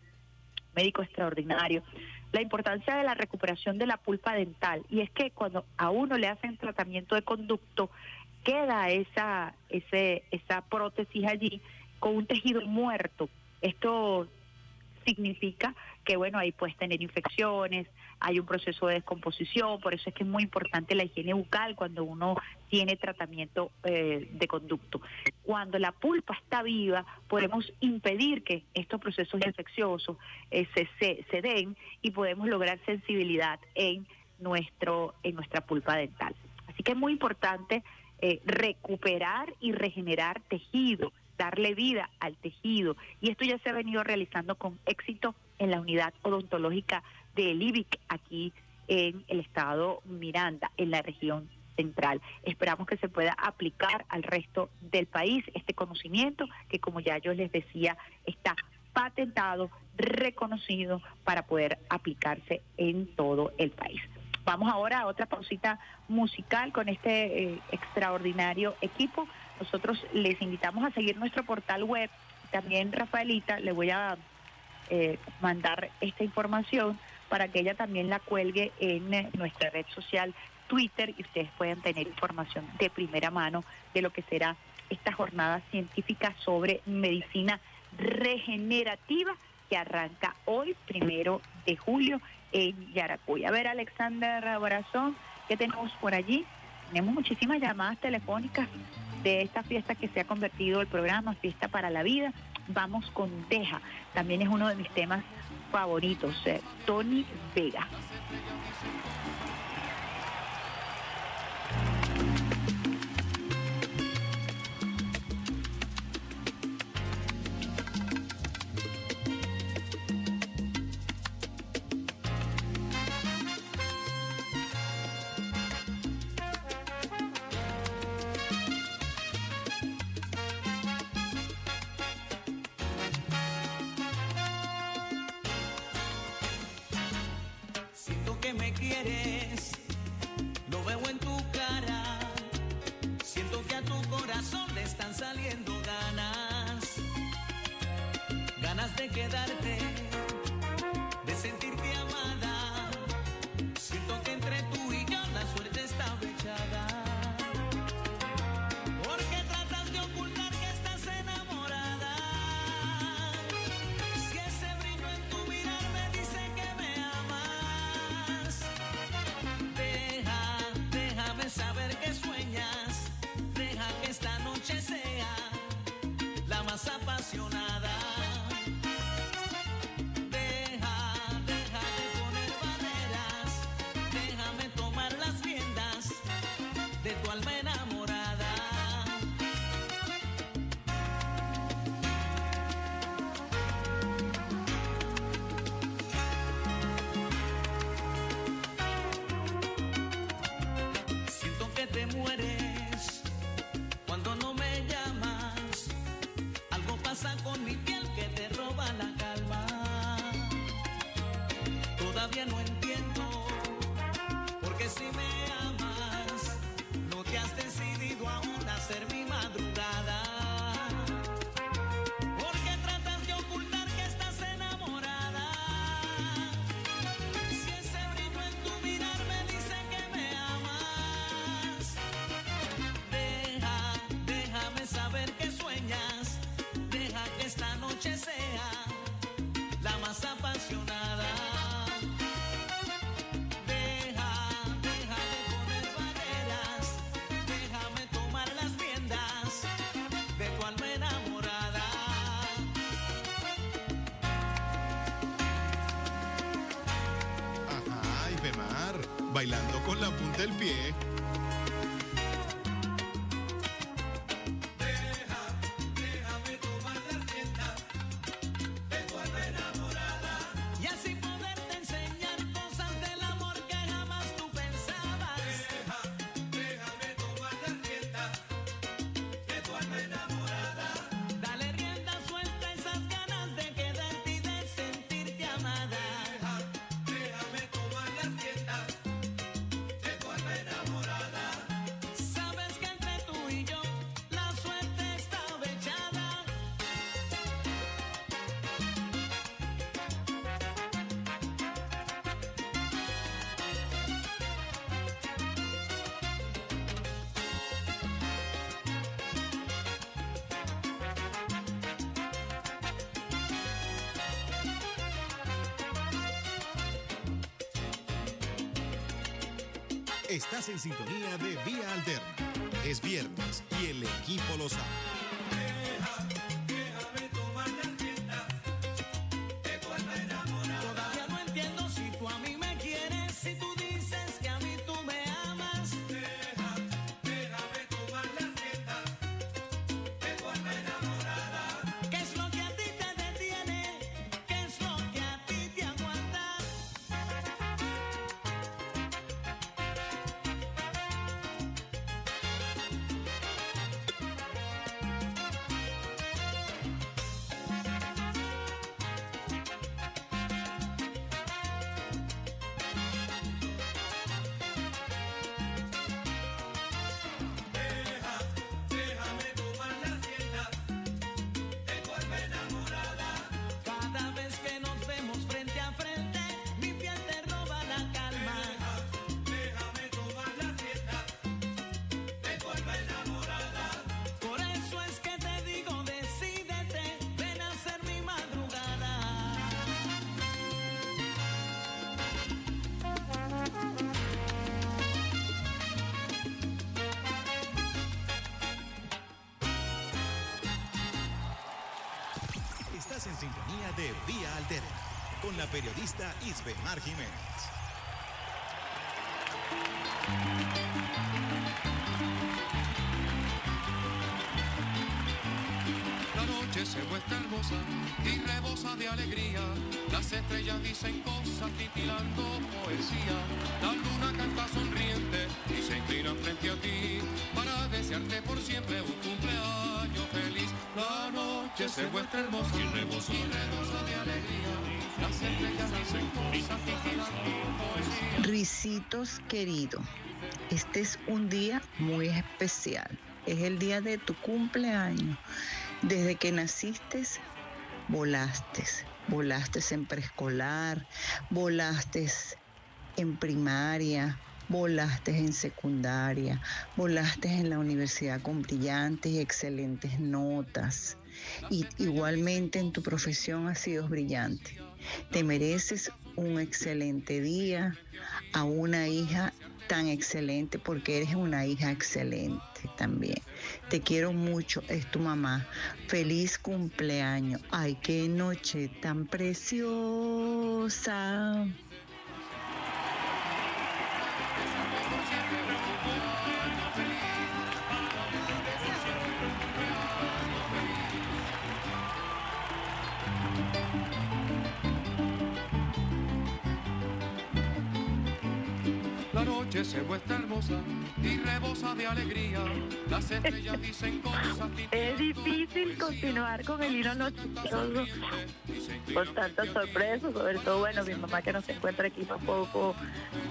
médico extraordinario, la importancia de la recuperación de la pulpa dental, y es que cuando a uno le hacen tratamiento de conducto, queda esa, ese, esa prótesis allí con un tejido muerto. Esto significa que, bueno, ahí puedes tener infecciones, hay un proceso de descomposición, por eso es que es muy importante la higiene bucal cuando uno tiene tratamiento eh, de conducto. Cuando la pulpa está viva, podemos impedir que estos procesos infecciosos eh, se, se, se den y podemos lograr sensibilidad en, nuestro, en nuestra pulpa dental. Así que es muy importante eh, recuperar y regenerar tejido, darle vida al tejido, y esto ya se ha venido realizando con éxito en la unidad odontológica del I V I C aquí en el estado Miranda, en la región central. Esperamos que se pueda aplicar al resto del país este conocimiento que, como ya yo les decía, está patentado, reconocido para poder aplicarse en todo el país. Vamos ahora a otra pausita musical con este eh, extraordinario equipo. Nosotros les invitamos a seguir nuestro portal web. También, Rafaelita, le voy a eh, mandar esta información para que ella también la cuelgue en nuestra red social Twitter y ustedes puedan tener información de primera mano de lo que será esta jornada científica sobre medicina regenerativa que arranca hoy, primero de julio, en Yaracuy. A ver, Alexander Barazón, ¿qué tenemos por allí? Tenemos muchísimas llamadas telefónicas de esta fiesta que se ha convertido el programa Fiesta para la Vida. Vamos con Deja, también es uno de mis temas favoritos, eh, Tony Vega. bailando con la punta del pie. Estás en sintonía de Vía Alterna. Es viernes y el equipo lo sabe. En sintonía de Vía Alterna, con la periodista Isbemar Jiménez. La noche se muestra hermosa y rebosa de alegría. Las estrellas dicen cosas titilando poesía. La luna canta sonriente y se inclina frente a ti para desearte por siempre un cumpleaños feliz. La noche que se muestra hermosa y rebosa de alegría. Las estrellas dicen cosas que Ricitos querido, este es un día muy especial. Es el día de tu cumpleaños. Desde que naciste, volaste. Volaste en preescolar, volaste en primaria, volaste en secundaria, volaste en la universidad con brillantes y excelentes notas. Y igualmente en tu profesión has sido brillante. Te mereces un excelente día, a una hija tan excelente, porque eres una hija excelente también. Te quiero mucho, es tu mamá. Feliz cumpleaños. Ay, qué noche tan preciosa. La noche se muestra hermosa y rebosa de alegría. Las estrellas dicen cosas. Es difícil continuar con el hilo noticioso, con tantas sorpresas, sobre todo, bueno, mi mamá que no se encuentra aquí tampoco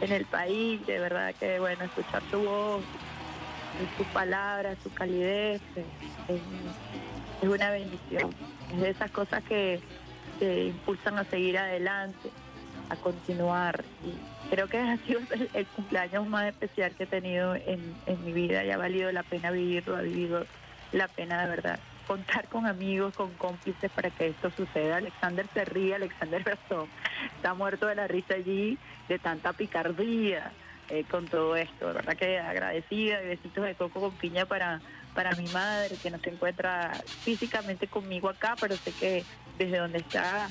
en el país. De verdad que, bueno, escuchar su voz, sus palabras, su calidez, es, es una bendición. Es de esas cosas que te impulsan a seguir adelante, a continuar, y creo que ha sido el, el cumpleaños más especial que he tenido en, en mi vida, y ha valido la pena vivirlo, ha vivido la pena de verdad, contar con amigos, con cómplices para que esto suceda. Alexander se ríe, Alexander Barazón está muerto de la risa allí, de tanta picardía eh, con todo esto, la verdad que agradecida, y besitos de coco con piña para, para mi madre, que no se encuentra físicamente conmigo acá, pero sé que desde donde está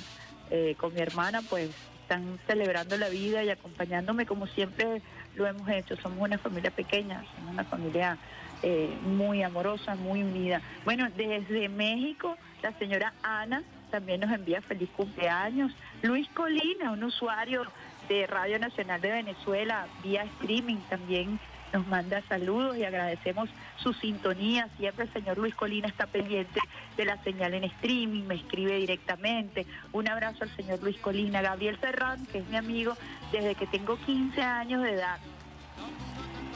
eh, con mi hermana, pues están celebrando la vida y acompañándome como siempre lo hemos hecho. Somos una familia pequeña, somos una familia eh, muy amorosa, muy unida. Bueno, desde México, la señora Ana también nos envía feliz cumpleaños. Luis Colina, un usuario de Radio Nacional de Venezuela, vía streaming también nos manda saludos y agradecemos su sintonía. Siempre el señor Luis Colina está pendiente de la señal en streaming, me escribe directamente. Un abrazo al señor Luis Colina. Gabriel Serrán, que es mi amigo desde que tengo quince años de edad,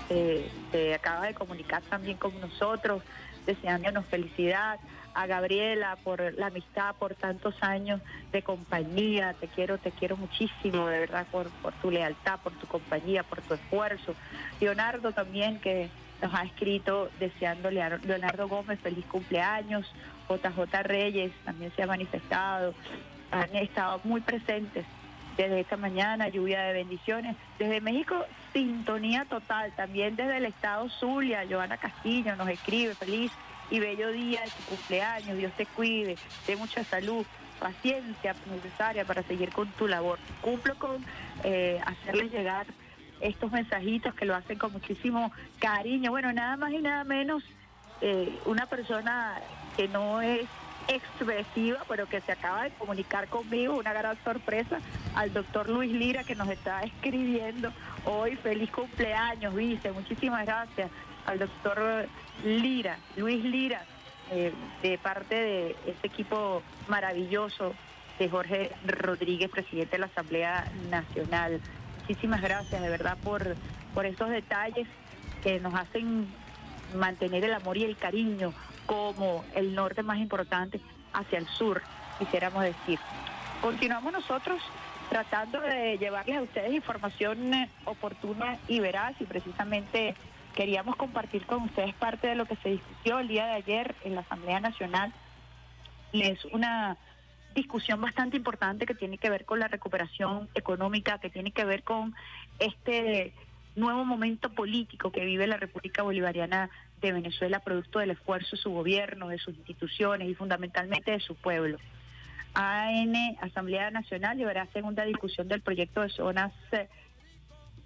eh, se acaba de comunicar también con nosotros, deseándonos felicidad. A Gabriela por la amistad, por tantos años de compañía, te quiero, te quiero muchísimo, de verdad, por, por tu lealtad, por tu compañía, por tu esfuerzo. Leonardo también, que nos ha escrito deseándole a Leonardo Gómez feliz cumpleaños. J J Reyes también se ha manifestado, han estado muy presentes desde esta mañana, lluvia de bendiciones. Desde México, sintonía total, también desde el estado Zulia, Joana Castillo nos escribe, feliz y bello día de tu cumpleaños, Dios te cuide, dé mucha salud, paciencia necesaria para seguir con tu labor. Cumplo con eh, hacerles llegar estos mensajitos que lo hacen con muchísimo cariño. Bueno, nada más y nada menos, eh, una persona que no es expresiva, pero que se acaba de comunicar conmigo, una gran sorpresa, al doctor Luis Lira, que nos está escribiendo hoy, feliz cumpleaños, dice, muchísimas gracias al doctor Lira, Luis Lira, eh, de parte de este equipo maravilloso de Jorge Rodríguez, presidente de la Asamblea Nacional. Muchísimas gracias, de verdad, por, por esos detalles que nos hacen mantener el amor y el cariño como el norte más importante hacia el sur, quisiéramos decir. Continuamos nosotros tratando de llevarles a ustedes información oportuna y veraz, y precisamente queríamos compartir con ustedes parte de lo que se discutió el día de ayer en la Asamblea Nacional. Es una discusión bastante importante que tiene que ver con la recuperación económica, que tiene que ver con este nuevo momento político que vive la República Bolivariana de Venezuela, producto del esfuerzo de su gobierno, de sus instituciones y fundamentalmente de su pueblo. A N, Asamblea Nacional, llevará segunda discusión del proyecto de zonas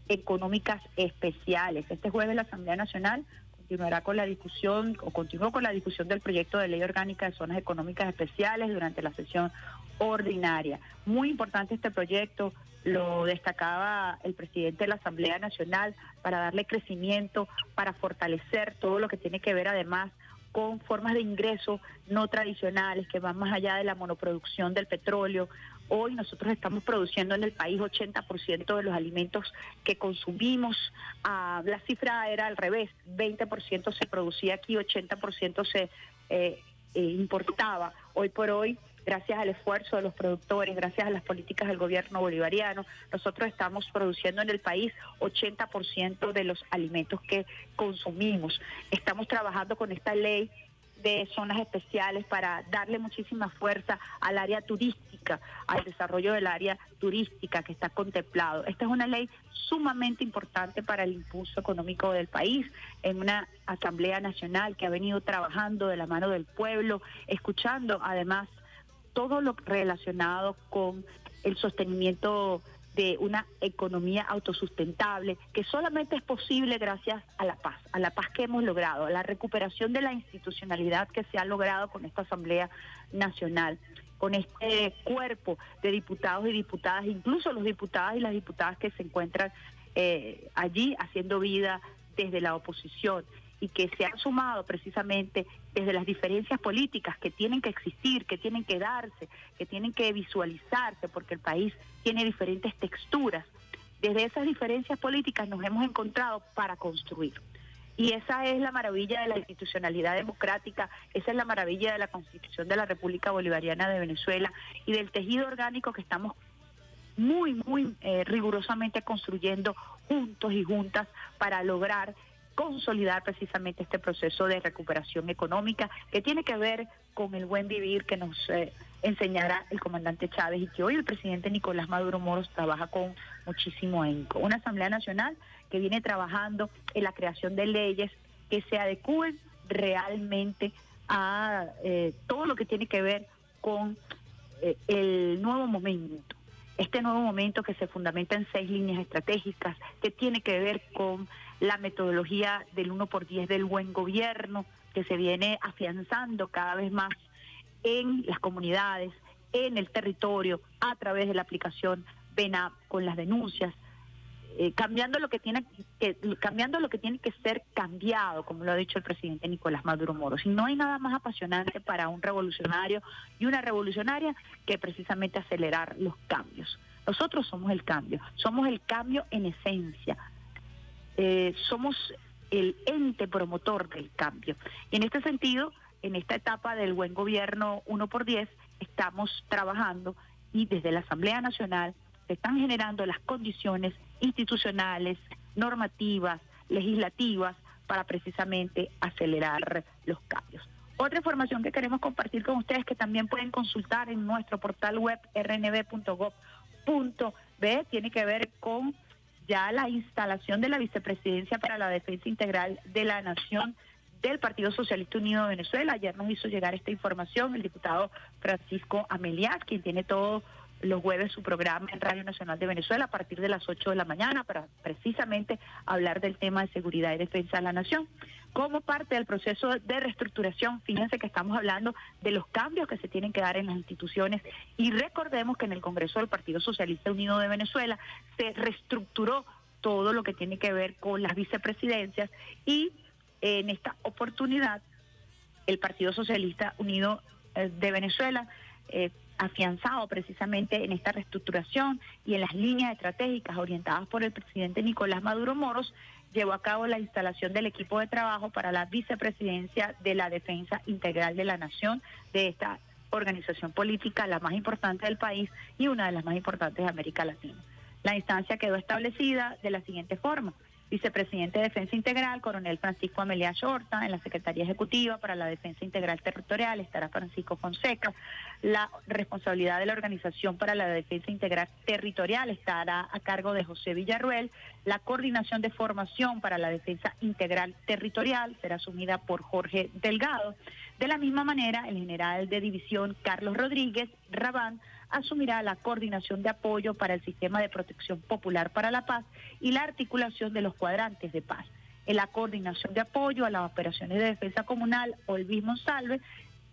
económicas especiales. Este jueves la Asamblea Nacional continuará con la discusión, o continuó con la discusión del proyecto de ley orgánica de zonas económicas especiales durante la sesión ordinaria. Muy importante este proyecto, lo destacaba el presidente de la Asamblea Nacional, para darle crecimiento, para fortalecer todo lo que tiene que ver además con formas de ingreso no tradicionales que van más allá de la monoproducción del petróleo. Hoy nosotros estamos produciendo en el país ochenta por ciento de los alimentos que consumimos. Ah, la cifra era al revés, veinte por ciento se producía aquí, ochenta por ciento se eh, eh, importaba. Hoy por hoy, gracias al esfuerzo de los productores, gracias a las políticas del gobierno bolivariano, nosotros estamos produciendo en el país ochenta por ciento de los alimentos que consumimos. Estamos trabajando con esta ley de zonas especiales para darle muchísima fuerza al área turística, al desarrollo del área turística que está contemplado. Esta es una ley sumamente importante para el impulso económico del país, en una Asamblea Nacional que ha venido trabajando de la mano del pueblo, escuchando además todo lo relacionado con el sostenimiento de una economía autosustentable, que solamente es posible gracias a la paz, a la paz que hemos logrado, a la recuperación de la institucionalidad que se ha logrado con esta Asamblea Nacional, con este cuerpo de diputados y diputadas, incluso los diputados y las diputadas que se encuentran eh, allí haciendo vida desde la oposición, y que se han sumado precisamente desde las diferencias políticas que tienen que existir, que tienen que darse, que tienen que visualizarse, porque el país tiene diferentes texturas. Desde esas diferencias políticas nos hemos encontrado para construir. Y esa es la maravilla de la institucionalidad democrática, esa es la maravilla de la Constitución de la República Bolivariana de Venezuela y del tejido orgánico que estamos muy, muy eh, rigurosamente construyendo juntos y juntas para lograr consolidar precisamente este proceso de recuperación económica que tiene que ver con el buen vivir que nos eh, enseñará el comandante Chávez y que hoy el presidente Nicolás Maduro Moros trabaja con muchísimo ahínco. Una Asamblea Nacional que viene trabajando en la creación de leyes que se adecúen realmente a eh, todo lo que tiene que ver con eh, el nuevo momento, este nuevo momento que se fundamenta en seis líneas estratégicas que tiene que ver con la metodología del uno por diez del buen gobierno, que se viene afianzando cada vez más en las comunidades, en el territorio, a través de la aplicación P E N A P con las denuncias, eh, cambiando lo que tiene que cambiando lo que tiene que ser cambiado, como lo ha dicho el presidente Nicolás Maduro Moros. Y no hay nada más apasionante para un revolucionario y una revolucionaria que precisamente acelerar los cambios. Nosotros somos el cambio, somos el cambio en esencia. Eh, somos el ente promotor del cambio. Y en este sentido, en esta etapa del buen gobierno uno por diez, estamos trabajando y desde la Asamblea Nacional se están generando las condiciones institucionales, normativas, legislativas, para precisamente acelerar los cambios. Otra información que queremos compartir con ustedes, que también pueden consultar en nuestro portal web erre ene ve punto gob punto be, tiene que ver con ya la instalación de la Vicepresidencia para la Defensa Integral de la Nación del Partido Socialista Unido de Venezuela. Ayer nos hizo llegar esta información el diputado Francisco Ameliach, quien tiene todos los jueves su programa en Radio Nacional de Venezuela a partir de las ocho de la mañana para precisamente hablar del tema de seguridad y defensa de la nación. Como parte del proceso de reestructuración, fíjense que estamos hablando de los cambios que se tienen que dar en las instituciones, y recordemos que en el Congreso del Partido Socialista Unido de Venezuela se reestructuró todo lo que tiene que ver con las vicepresidencias, y en esta oportunidad el Partido Socialista Unido de Venezuela, eh, afianzado precisamente en esta reestructuración y en las líneas estratégicas orientadas por el presidente Nicolás Maduro Moros, llevó a cabo la instalación del equipo de trabajo para la vicepresidencia de la Defensa Integral de la Nación de esta organización política, la más importante del país y una de las más importantes de América Latina. La instancia quedó establecida de la siguiente forma: vicepresidente de Defensa Integral, coronel Francisco Ameliach Orta; en la Secretaría Ejecutiva para la Defensa Integral Territorial estará Francisco Fonseca; la responsabilidad de la Organización para la Defensa Integral Territorial estará a cargo de José Villarreal; la coordinación de formación para la Defensa Integral Territorial será asumida por Jorge Delgado; de la misma manera el general de división Carlos Rodríguez Rabán asumirá la coordinación de apoyo para el Sistema de Protección Popular para la Paz y la articulación de los cuadrantes de paz. En la coordinación de apoyo a las operaciones de defensa comunal, Olvis Monsalve,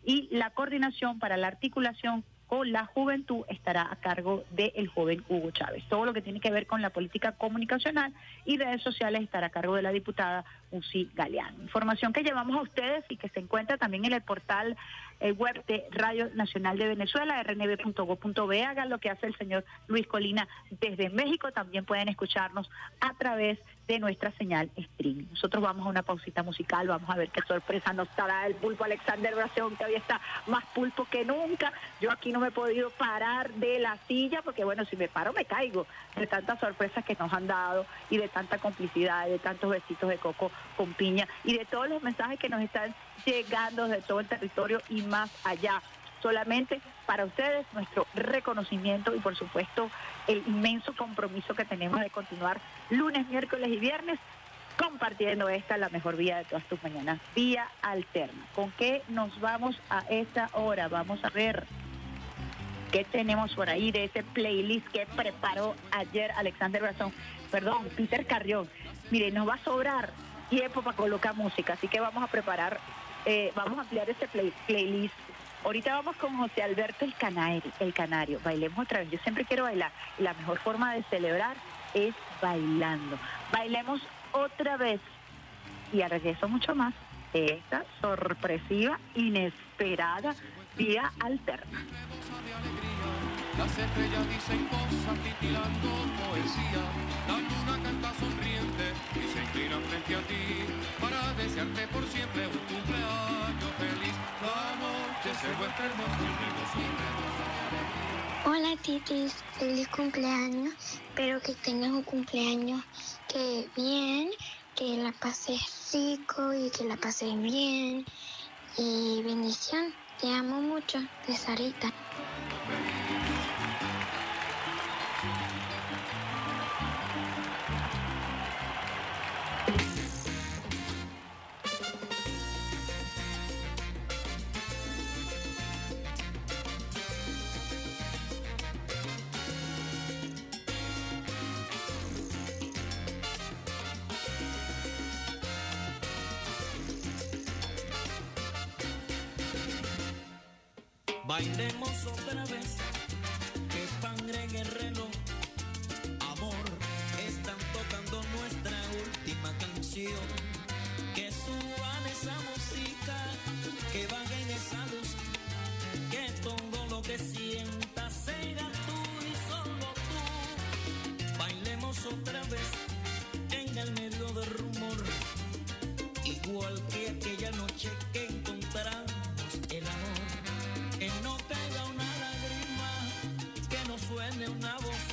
y la coordinación para la articulación con la juventud estará a cargo del joven Hugo Chávez. Todo lo que tiene que ver con la política comunicacional y redes sociales estará a cargo de la diputada Uzi Galeano. Información que llevamos a ustedes y que se encuentra también en el portal web de Radio Nacional de Venezuela, erre ene ve punto gob punto be. Hagan lo que hace el señor Luis Colina desde México. También pueden escucharnos a través de nuestra señal streaming. Nosotros vamos a una pausita musical, vamos a ver qué sorpresa nos dará el pulpo Alexander Barazón, que hoy está más pulpo que nunca. Yo aquí no me he podido parar de la silla, porque bueno, si me paro me caigo, de tantas sorpresas que nos han dado y de tanta complicidad, de tantos besitos de coco con piña y de todos los mensajes que nos están llegando de todo el territorio y más allá. Solamente para ustedes nuestro reconocimiento y por supuesto el inmenso compromiso que tenemos de continuar lunes, miércoles y viernes compartiendo esta, la mejor vía de todas tus mañanas, Vía Alterna. ¿Con qué nos vamos a esta hora? Vamos a ver qué tenemos por ahí de ese playlist que preparó ayer Alexander Barazón, perdón, Peter Carrió. Mire, nos va a sobrar tiempo para colocar música, así que vamos a preparar, eh, vamos a ampliar ese play, playlist. Ahorita vamos con José Alberto el Canario, el Canario. Bailemos otra vez. Yo siempre quiero bailar. La mejor forma de celebrar es bailando. Bailemos otra vez. Y al regreso mucho más de esta sorpresiva, inesperada Vía Alterna. Las estrellas dicen cosas titilando poesía, la luna canta sonriente y se inclina frente a ti para desearte por siempre un cumpleaños feliz. La noche se vuelve hermosa y el gozo y regoza de alegría. Hola Titis, feliz cumpleaños, espero que tengas un cumpleaños que bien, que la pases rico y que la pases bien, y bendición, te amo mucho, de Sarita. Bailemos otra vez, que sangre en el reloj. Amor, están tocando nuestra última canción. Que suban esa música, que bajen esa luz, que todo lo que sientas sea tú y solo tú. Bailemos otra vez en el medio del rumor, igual que aquella noche que encontramos el amor. Que no caiga una lágrima, que no suene una voz,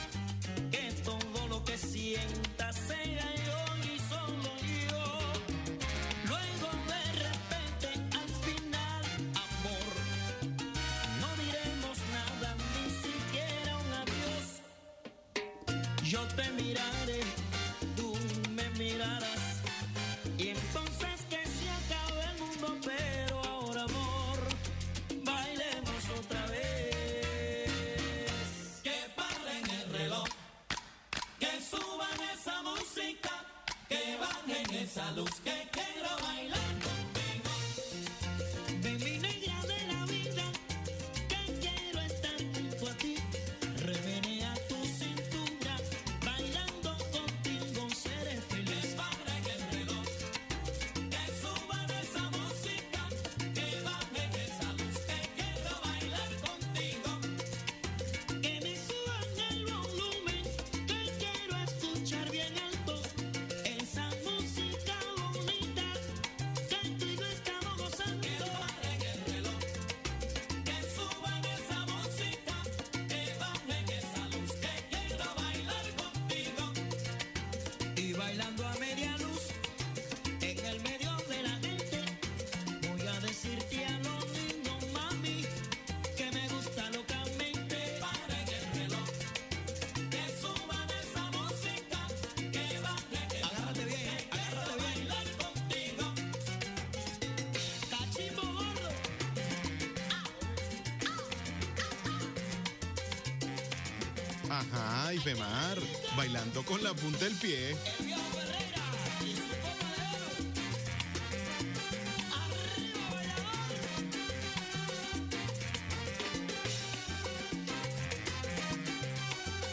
que todo lo que sienta sea yo y solo yo. Luego de repente al final, amor, no diremos nada, ni siquiera un adiós. Yo te miraré, tú me mirarás, y entonces esa luz que quiero bailar contigo, de mi negra de la vida, que quiero estar junto a ti, revenea tu cintura, bailando contigo seré feliz. Disparen el reloj, que suban esa música, que bajen esa luz que quiero bailar contigo, que me suban el volumen, que quiero escuchar bien alto esa música. Ajá, Isbemar, bailando con la punta del pie.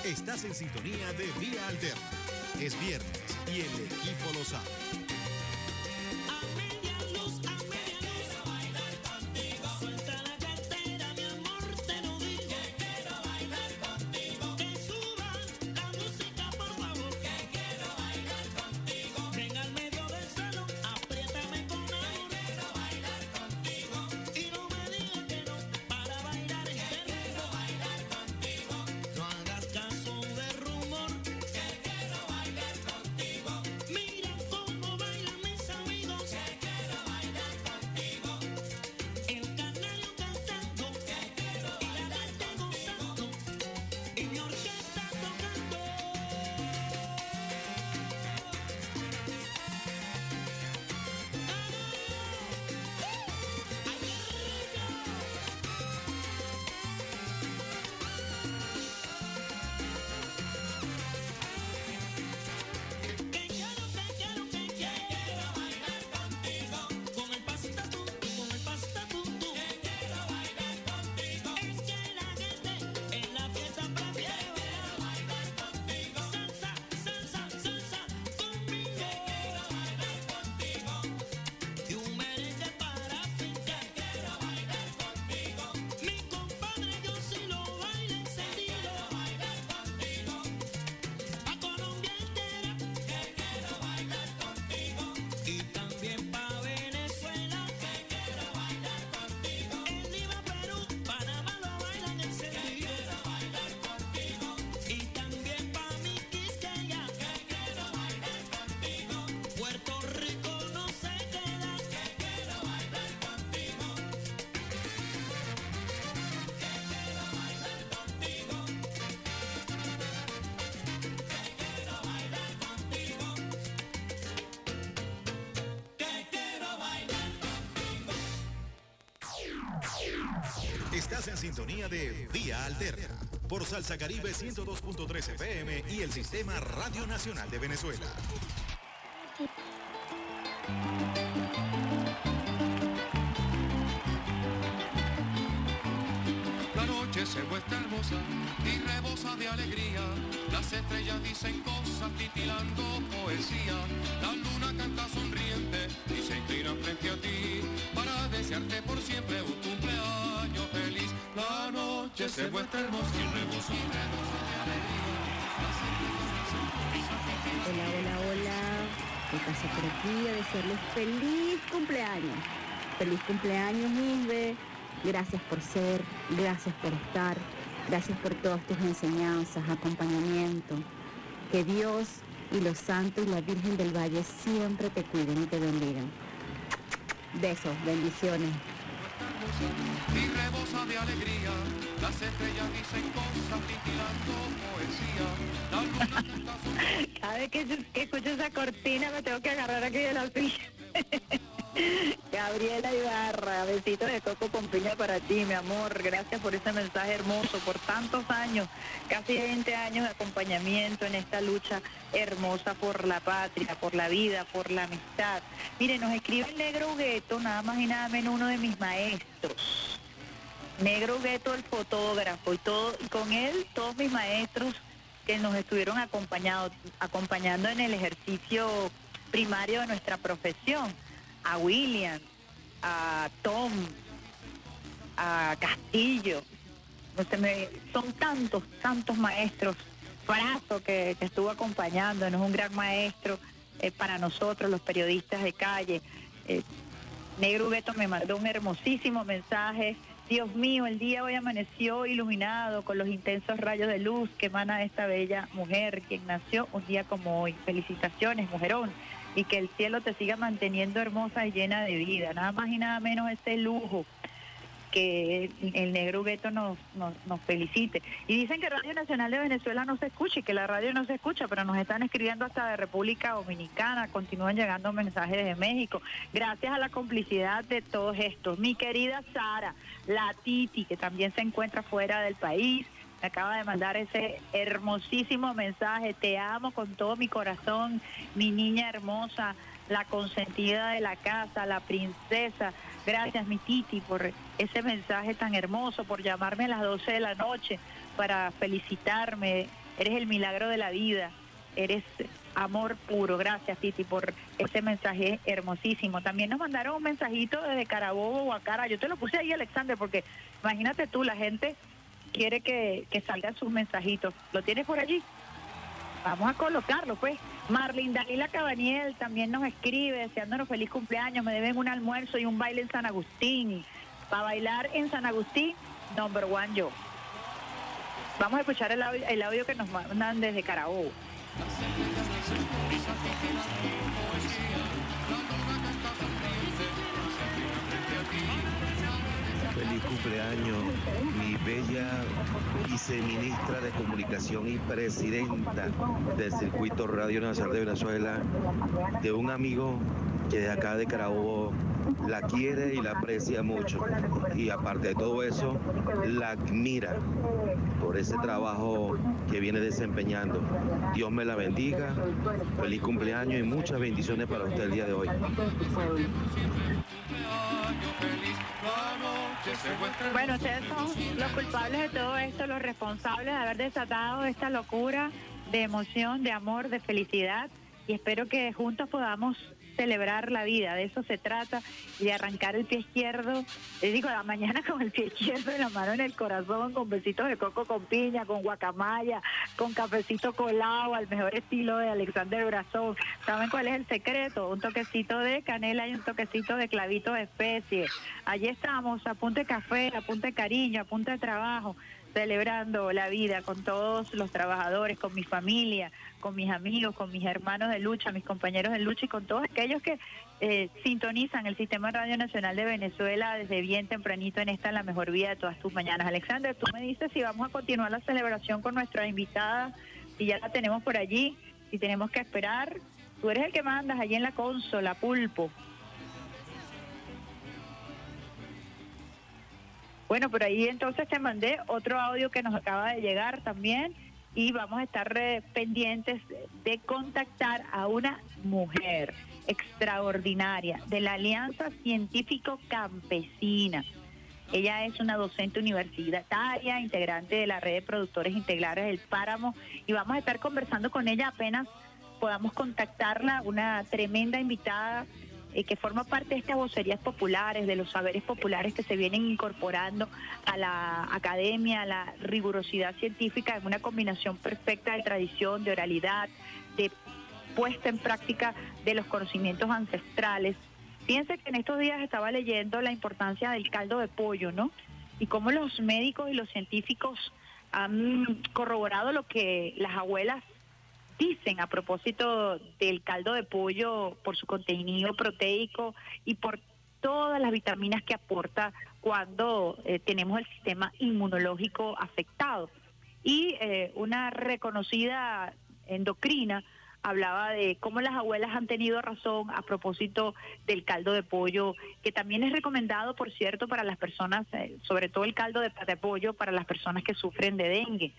Estás en sintonía de Vía Alterna. Es viernes y el equipo lo sabe. Estás en sintonía de Vía Alterna por Salsa Caribe ciento dos punto tres F M y el Sistema Radio Nacional de Venezuela. se muestra hermosa y rebosa de alegría. Las estrellas dicen cosas titilando poesía. La luna canta sonriente y se inclina frente a ti para desearte por siempre un cumpleaños feliz. La noche se muestra hermosa y rebosa y rebosa de alegría. Las estrellas dicen cosas titilando. Hola, hola, hola. Me paso por aquí a desearles feliz cumpleaños. Feliz cumpleaños, Isbe. Gracias por ser, gracias por estar, gracias por todas tus enseñanzas, acompañamiento. Que Dios y los santos y la Virgen del Valle siempre te cuiden y te bendigan. Besos, bendiciones. Y rebosa de alegría, las estrellas dicen cosas titilando poesía. Cada vez que, que escucho esa cortina me tengo que agarrar aquí de la silla. Gabriela Ibarra, besito de coco con piña para ti, mi amor. Gracias por ese mensaje hermoso, por tantos años, casi veinte años de acompañamiento en esta lucha hermosa por la patria, por la vida, por la amistad. Mire, nos escribe el Negro Gueto, nada más y nada menos uno de mis maestros. Negro Gueto, el fotógrafo, y todo, y con él todos mis maestros que nos estuvieron acompañados, acompañando en el ejercicio primario de nuestra profesión, a William, a Tom, a Castillo, no se me, son tantos, tantos maestros. Brazo que, que estuvo acompañándonos, un gran maestro eh, para nosotros los periodistas de calle. eh, Negro Gueto me mandó un hermosísimo mensaje. Dios mío, el día hoy amaneció iluminado con los intensos rayos de luz que emana esta bella mujer, quien nació un día como hoy. Felicitaciones, mujerón, y que el cielo te siga manteniendo hermosa y llena de vida. Nada más y nada menos ese lujo que el Negro Gueto nos, nos, nos felicite. Y dicen que Radio Nacional de Venezuela no se escucha y que la radio no se escucha, pero nos están escribiendo hasta de República Dominicana, continúan llegando mensajes de México, gracias a la complicidad de todos estos. Mi querida Sara, la Titi, que también se encuentra fuera del país, me acaba de mandar ese hermosísimo mensaje. Te amo con todo mi corazón, mi niña hermosa, la consentida de la casa, la princesa. Gracias, mi Titi, por ese mensaje tan hermoso, por llamarme a las doce de la noche para felicitarme. Eres el milagro de la vida, eres amor puro. Gracias, Titi, por ese mensaje hermosísimo. También nos mandaron un mensajito desde Carabobo, Guacara. Yo te lo puse ahí, Alexander, porque imagínate tú, la gente quiere que, que salgan sus mensajitos. ¿Lo tienes por allí? Vamos a colocarlo, pues. Marlin Dalila Cabaniel también nos escribe deseándonos feliz cumpleaños. Me deben un almuerzo y un baile en San Agustín. Para bailar en San Agustín, number one yo. Vamos a escuchar el audio, el audio que nos mandan desde Carabobo. Feliz cumpleaños, mi bella viceministra de Comunicación y presidenta del Circuito Radio Nacional de Venezuela, de un amigo que de acá de Carabobo la quiere y la aprecia mucho, y aparte de todo eso, la admira por ese trabajo que viene desempeñando. Dios me la bendiga, feliz cumpleaños y muchas bendiciones para usted el día de hoy. Bueno, ustedes son los culpables de todo esto, los responsables de haber desatado esta locura de emoción, de amor, de felicidad, y espero que juntos podamos celebrar la vida. De eso se trata, y de arrancar el pie izquierdo, les digo, la mañana con el pie izquierdo y la mano en el corazón, con besitos de coco con piña, con guacamaya, con cafecito colado, al mejor estilo de Alexander Barazón. ¿Saben cuál es el secreto? Un toquecito de canela y un toquecito de clavito de especie. Allí estamos, a punta de café, a punta de cariño, a punta de trabajo, celebrando la vida con todos los trabajadores, con mi familia, con mis amigos, con mis hermanos de lucha, mis compañeros de lucha, y con todos aquellos que eh, sintonizan el Sistema Radio Nacional de Venezuela desde bien tempranito en esta, la mejor vida de todas tus mañanas. Alexander, tú me dices si vamos a continuar la celebración con nuestra invitada, si ya la tenemos por allí, si tenemos que esperar. Tú eres el que mandas allí en la consola, Pulpo. Bueno, por ahí entonces te mandé otro audio que nos acaba de llegar también, y vamos a estar eh, pendientes de contactar a una mujer extraordinaria de la Alianza Científico Campesina. Ella es una docente universitaria, integrante de la red de productores integrales del Páramo, y vamos a estar conversando con ella apenas podamos contactarla, una tremenda invitada eh, que forma parte de estas vocerías populares, de los saberes populares que se vienen incorporando a la academia, a la rigurosidad científica, en una combinación perfecta de tradición, de oralidad, de puesta en práctica de los conocimientos ancestrales. Fíjense que en estos días estaba leyendo la importancia del caldo de pollo, ¿no? Y cómo los médicos y los científicos han corroborado lo que las abuelas dicen a propósito del caldo de pollo por su contenido proteico y por todas las vitaminas que aporta cuando eh, tenemos el sistema inmunológico afectado. Y eh, una reconocida endocrina hablaba de cómo las abuelas han tenido razón a propósito del caldo de pollo, que también es recomendado, por cierto, para las personas, eh, sobre todo el caldo de, de pollo, para las personas que sufren de dengue.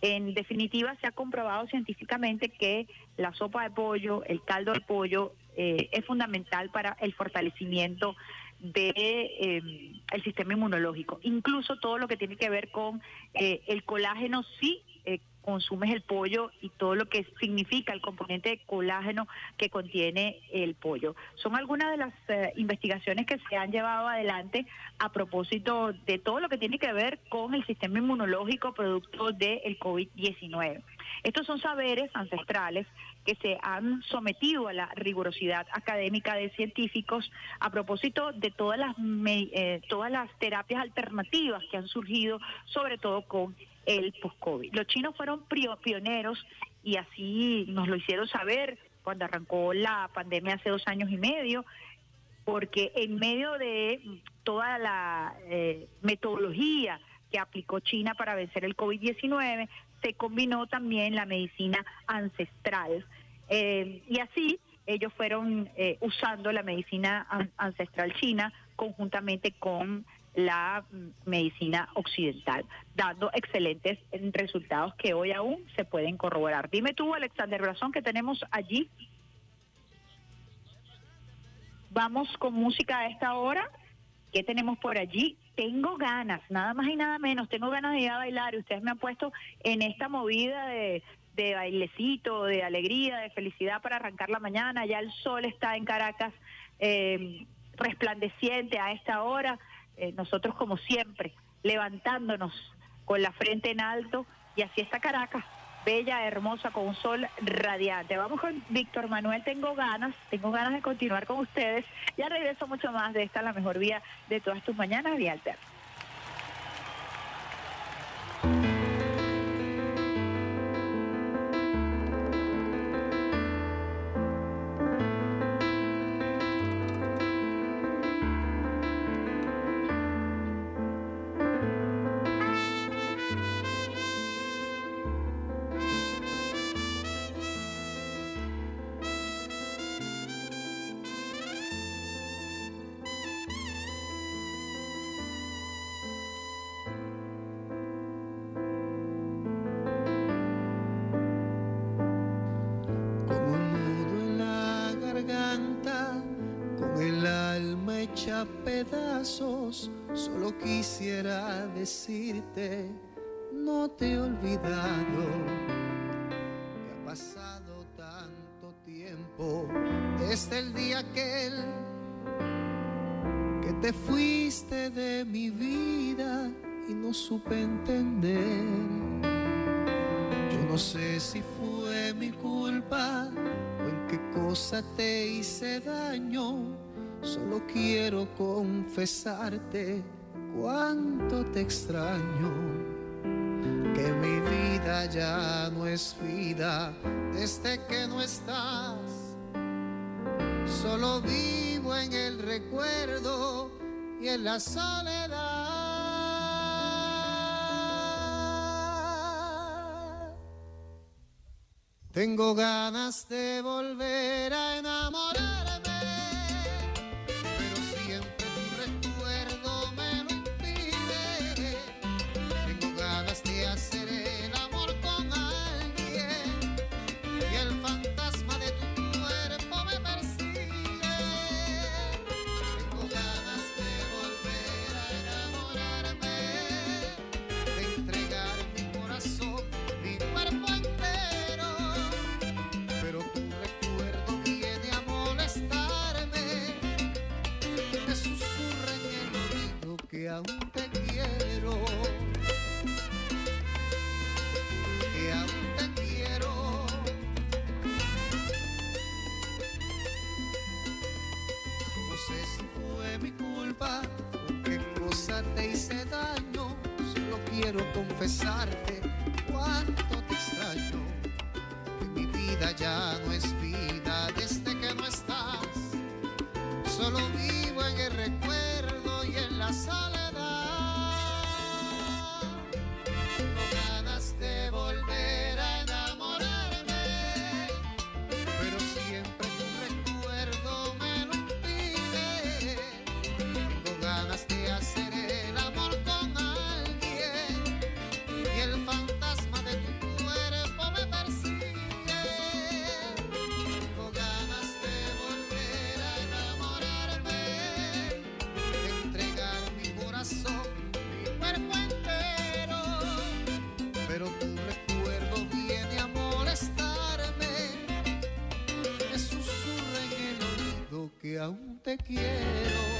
En definitiva, se ha comprobado científicamente que la sopa de pollo, el caldo de pollo, eh, es fundamental para el fortalecimiento de eh, el sistema inmunológico. Incluso todo lo que tiene que ver con eh, el colágeno, sí eh, consumes el pollo y todo lo que significa el componente de colágeno que contiene el pollo. Son algunas de las eh, investigaciones que se han llevado adelante a propósito de todo lo que tiene que ver con el sistema inmunológico producto del COVID diecinueve. Estos son saberes ancestrales que se han sometido a la rigurosidad académica de científicos a propósito de todas las, eh, todas las terapias alternativas que han surgido, sobre todo con el post-COVID. Los chinos fueron pioneros y así nos lo hicieron saber cuando arrancó la pandemia hace dos años y medio, porque en medio de toda la eh, metodología que aplicó China para vencer el COVID diecinueve, se combinó también la medicina ancestral. Eh, y así ellos fueron eh, usando la medicina an- ancestral china conjuntamente con la medicina occidental, dando excelentes resultados que hoy aún se pueden corroborar. Dime tú, Alexander Barazón, que tenemos allí. Vamos con música a esta hora. ¿Qué tenemos por allí? Tengo ganas, nada más y nada menos, tengo ganas de ir a bailar, y ustedes me han puesto en esta movida de, de bailecito, de alegría, de felicidad para arrancar la mañana. Ya el sol está en Caracas eh, resplandeciente a esta hora. Eh, nosotros, como siempre, levantándonos con la frente en alto, y así está Caracas, bella, hermosa, con un sol radiante. Vamos con Víctor Manuel, tengo ganas, tengo ganas de continuar con ustedes. Ya regreso mucho más de esta, la mejor vía de todas tus mañanas, Vía Alterna. Solo quisiera decirte, no te he olvidado. Que ha pasado tanto tiempo desde el día aquel que te fuiste de mi vida y no supe entender. Yo no sé si fue mi culpa o en qué cosa te hice daño. Solo quiero confesarte cuánto te extraño, que mi vida ya no es vida desde que no estás. Solo vivo en el recuerdo y en la soledad. Tengo ganas de volver a enamorarme. culpa, qué cosa te hice daño, solo quiero confesarte cuánto te extraño, que mi vida ya no es vida desde que no estás, solo vivo en el recuerdo y en la soledad, tengo ganas de volver a enamorarme, pero siempre tu recuerdo me lo impide, tengo ganas de hacer el amor con alguien, y el fantasma de tu cuerpo me persigue, tengo ganas de volver a enamorarme, de entregar mi corazón, mi cuerpo entero, pero tu recuerdo viene a molestarme, me susurra en el oído que aún te quiero.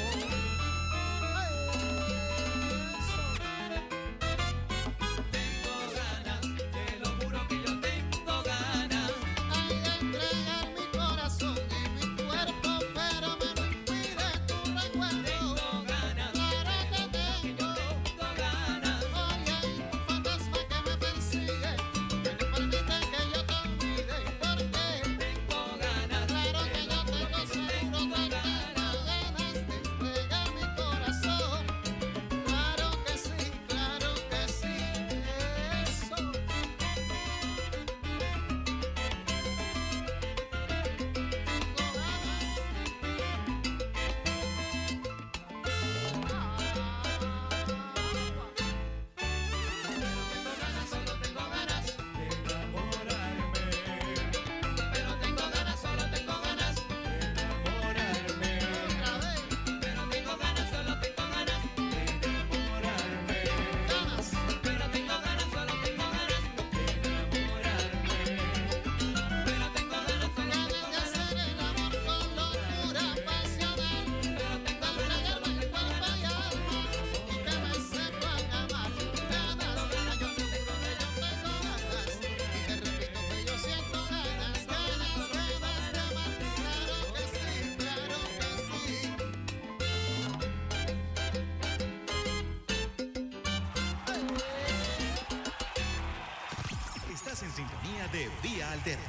De Vía Alterna,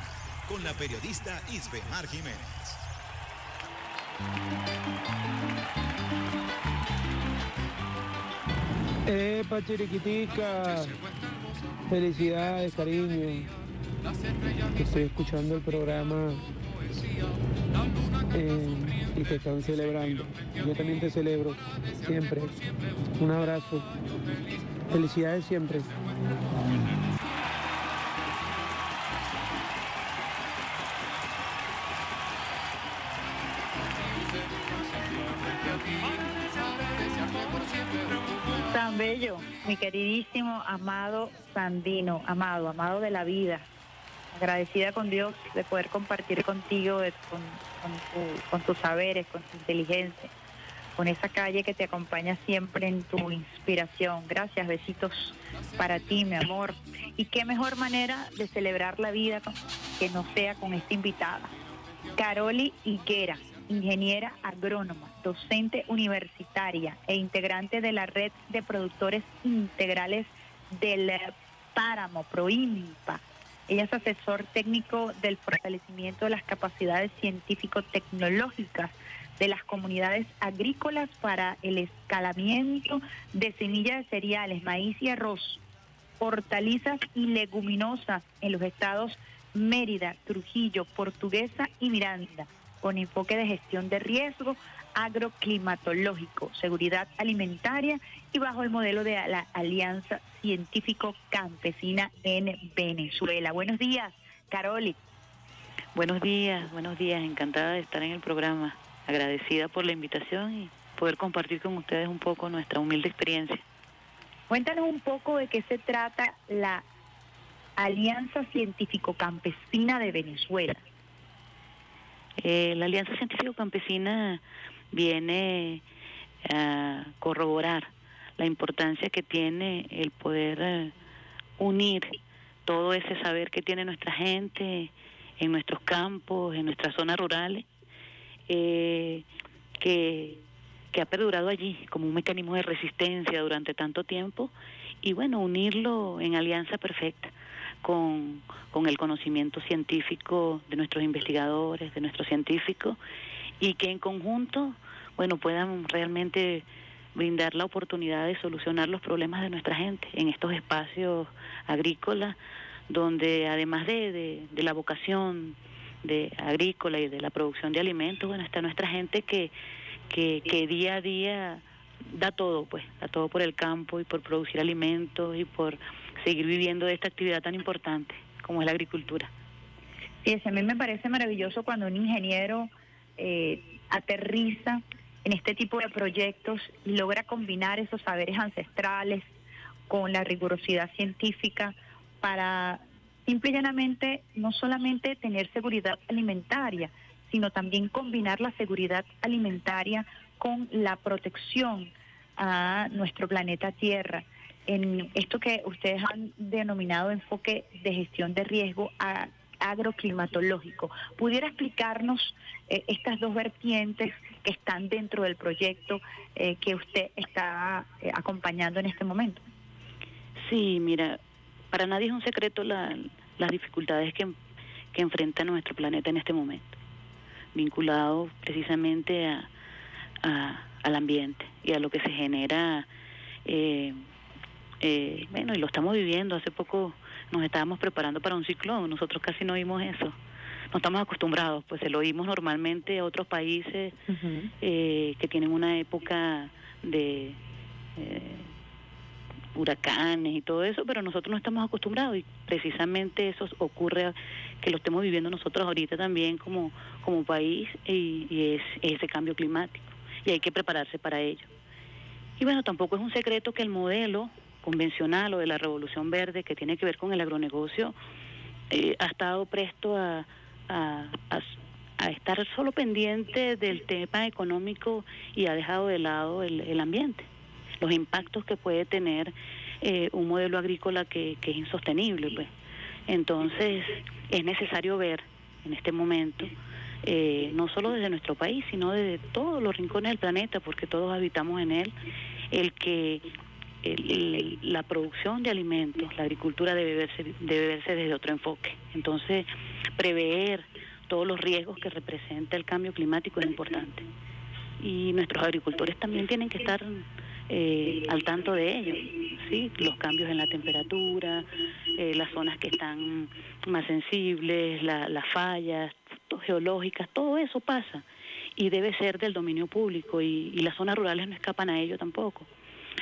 con la periodista Isbemar Jiménez. ¡Epa, Chiriquitica! Felicidades, cariño. Estoy escuchando el programa eh, y te están celebrando. Yo también te celebro, siempre. Un abrazo. Felicidades siempre. Tan bello, mi queridísimo, amado Sandino, amado, amado de la vida, agradecida con Dios de poder compartir contigo, de, con, con, tu, con tus saberes, con tu inteligencia, con esa calle que te acompaña siempre en tu inspiración. Gracias, besitos para ti, mi amor. Y qué mejor manera de celebrar la vida que no sea con esta invitada, Caroli Higuera, ingeniera agrónoma, docente universitaria e integrante de la Red de Productores Integrales del Páramo, Proinpa. Ella es asesor técnico del fortalecimiento de las capacidades científico-tecnológicas de las comunidades agrícolas para el escalamiento de semillas de cereales, maíz y arroz, hortalizas y leguminosas en los estados Mérida, Trujillo, Portuguesa y Miranda, con enfoque de gestión de riesgo agroclimatológico, seguridad alimentaria y bajo el modelo de la Alianza Científico-Campesina en Venezuela. Buenos días, Caroli. Buenos días, buenos días. Encantada de estar en el programa. Agradecida por la invitación y poder compartir con ustedes un poco nuestra humilde experiencia. Cuéntanos un poco de qué se trata la Alianza Científico-Campesina de Venezuela. Eh, la Alianza Científico-Campesina viene a corroborar la importancia que tiene el poder eh, unir todo ese saber que tiene nuestra gente en nuestros campos, en nuestras zonas rurales, eh, que, que ha perdurado allí como un mecanismo de resistencia durante tanto tiempo, y bueno, unirlo en alianza perfecta con, con el conocimiento científico de nuestros investigadores, de nuestros científicos, y que en conjunto, bueno, puedan realmente brindar la oportunidad de solucionar los problemas de nuestra gente en estos espacios agrícolas, donde además de, de, de la vocación de agrícola y de la producción de alimentos, bueno, está nuestra gente que, que, que día a día da todo, pues, da todo por el campo y por producir alimentos y por seguir viviendo de esta actividad tan importante como es la agricultura. Sí, a mí me parece maravilloso cuando un ingeniero eh, aterriza en este tipo de proyectos y logra combinar esos saberes ancestrales con la rigurosidad científica para simple y llanamente no solamente tener seguridad alimentaria, sino también combinar la seguridad alimentaria con la protección a nuestro planeta Tierra, en esto que ustedes han denominado enfoque de gestión de riesgo agroclimatológico. ¿Pudiera explicarnos eh, estas dos vertientes que están dentro del proyecto eh, que usted está eh, acompañando en este momento? Sí, mira, para nadie es un secreto la, las dificultades que, que enfrenta nuestro planeta en este momento, vinculado precisamente a, a, al ambiente y a lo que se genera. Eh, eh, bueno, y lo estamos viviendo. Hace poco nos estábamos preparando para un ciclón, nosotros casi no vimos eso, no estamos acostumbrados, pues se lo vimos normalmente a otros países uh-huh. eh, que tienen una época de... Eh, huracanes y todo eso, pero nosotros no estamos acostumbrados, y precisamente eso ocurre que lo estemos viviendo nosotros ahorita también como, como país, y, y es, es ese cambio climático, y hay que prepararse para ello. Y bueno, tampoco es un secreto que el modelo convencional o de la revolución verde que tiene que ver con el agronegocio eh, ha estado presto a, a, a, a estar solo pendiente del tema económico y ha dejado de lado el, el ambiente, los impactos que puede tener eh, un modelo agrícola que, que es insostenible, pues. Entonces es necesario ver en este momento, eh, no solo desde nuestro país, sino desde todos los rincones del planeta, porque todos habitamos en él, el que el, el, la producción de alimentos, la agricultura debe verse, debe verse desde otro enfoque. Entonces, prever todos los riesgos que representa el cambio climático es importante. Y nuestros agricultores también tienen que estar Eh, al tanto de ello, ¿sí? Los cambios en la temperatura, eh, las zonas que están más sensibles, la, las fallas geológicas, todo eso pasa y debe ser del dominio público, y, y las zonas rurales no escapan a ello tampoco.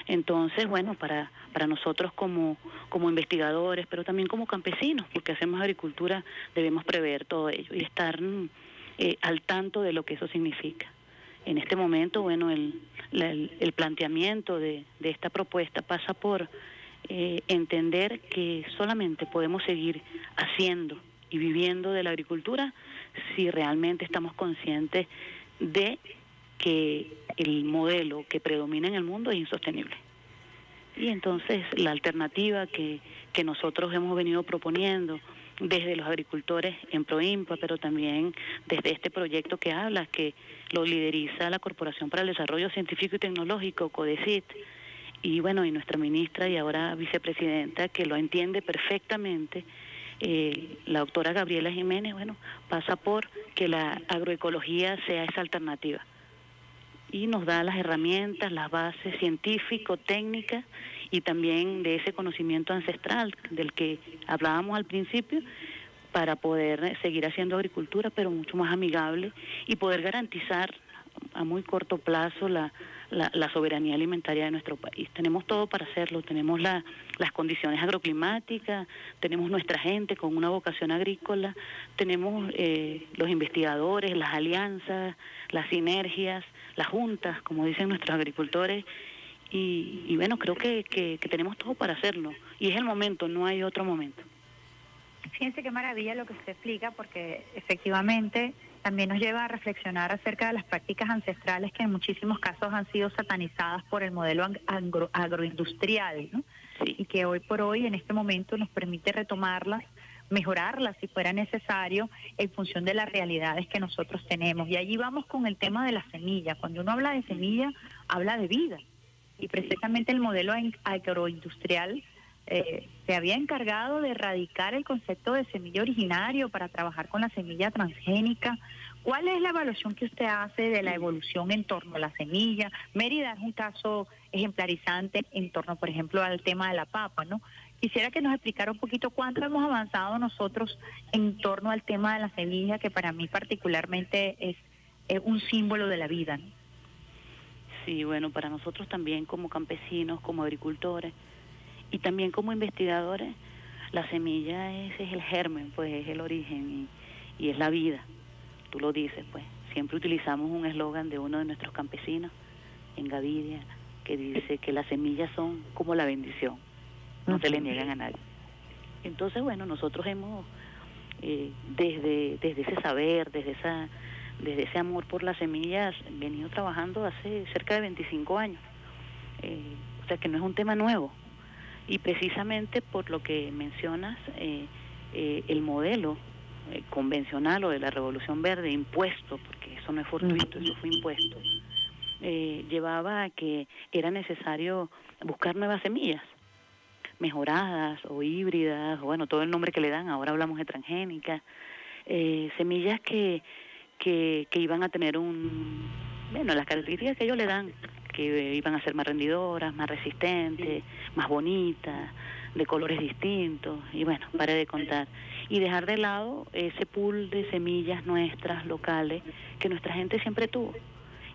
Entonces, bueno, para, para nosotros como, como investigadores, pero también como campesinos, porque hacemos agricultura, debemos prever todo ello y estar eh, al tanto de lo que eso significa. En este momento, bueno, el, la, el, el planteamiento de, de esta propuesta pasa por eh, entender que solamente podemos seguir haciendo y viviendo de la agricultura si realmente estamos conscientes de que el modelo que predomina en el mundo es insostenible. Y entonces la alternativa que, que nosotros hemos venido proponiendo desde los agricultores en Proinpa, pero también desde este proyecto que hablas, que lo lideriza la Corporación para el Desarrollo Científico y Tecnológico, CODECIT, y bueno, y nuestra ministra y ahora vicepresidenta, que lo entiende perfectamente, eh, la doctora Gabriela Jiménez, bueno, pasa por que la agroecología sea esa alternativa. Y nos da las herramientas, las bases científico-técnicas y también de ese conocimiento ancestral del que hablábamos al principio, para poder seguir haciendo agricultura, pero mucho más amigable, y poder garantizar a muy corto plazo la, la, la soberanía alimentaria de nuestro país. Tenemos todo para hacerlo, tenemos la, las condiciones agroclimáticas, tenemos nuestra gente con una vocación agrícola, tenemos eh, los investigadores, las alianzas, las sinergias, las juntas, como dicen nuestros agricultores, y, y bueno, creo que, que, que tenemos todo para hacerlo, y es el momento, no hay otro momento. Fíjense qué maravilla lo que usted explica, porque efectivamente también nos lleva a reflexionar acerca de las prácticas ancestrales que en muchísimos casos han sido satanizadas por el modelo agro, agroindustrial, ¿no? Sí. Y que hoy por hoy, en este momento, nos permite retomarlas mejorarla si fuera necesario en función de las realidades que nosotros tenemos. Y allí vamos con el tema de la semilla. Cuando uno habla de semilla, habla de vida. Y precisamente el modelo agroindustrial eh, se había encargado de erradicar el concepto de semilla originario para trabajar con la semilla transgénica. ¿Cuál es la evaluación que usted hace de la evolución en torno a la semilla? Mérida es un caso ejemplarizante en torno, por ejemplo, al tema de la papa, ¿no? Quisiera que nos explicara un poquito cuánto hemos avanzado nosotros en torno al tema de la semilla, que para mí particularmente es, es un símbolo de la vida, ¿no? Sí, bueno, para nosotros también como campesinos, como agricultores y también como investigadores, la semilla es, es el germen, pues es el origen y, y es la vida. Tú lo dices, pues. Siempre utilizamos un eslogan de uno de nuestros campesinos en Gavidia, que dice que las semillas son como la bendición, no se le niegan a nadie. Entonces, bueno, nosotros hemos, eh, desde, desde ese saber, desde, esa, desde ese amor por las semillas, venido trabajando hace cerca de veinticinco años. Eh, o sea que no es un tema nuevo. Y precisamente por lo que mencionas, eh, eh, el modelo convencional o de la Revolución Verde, impuesto, porque eso no es fortuito, eso fue impuesto, eh, llevaba a que era necesario buscar nuevas semillas, mejoradas o híbridas, o bueno, todo el nombre que le dan, ahora hablamos de transgénicas, eh, semillas que, que, que iban a tener un, bueno, las características que ellos le dan, que iban a ser más rendidoras, más resistentes, más bonitas, de colores distintos, y bueno, para de contar. Y dejar de lado ese pool de semillas nuestras, locales, que nuestra gente siempre tuvo.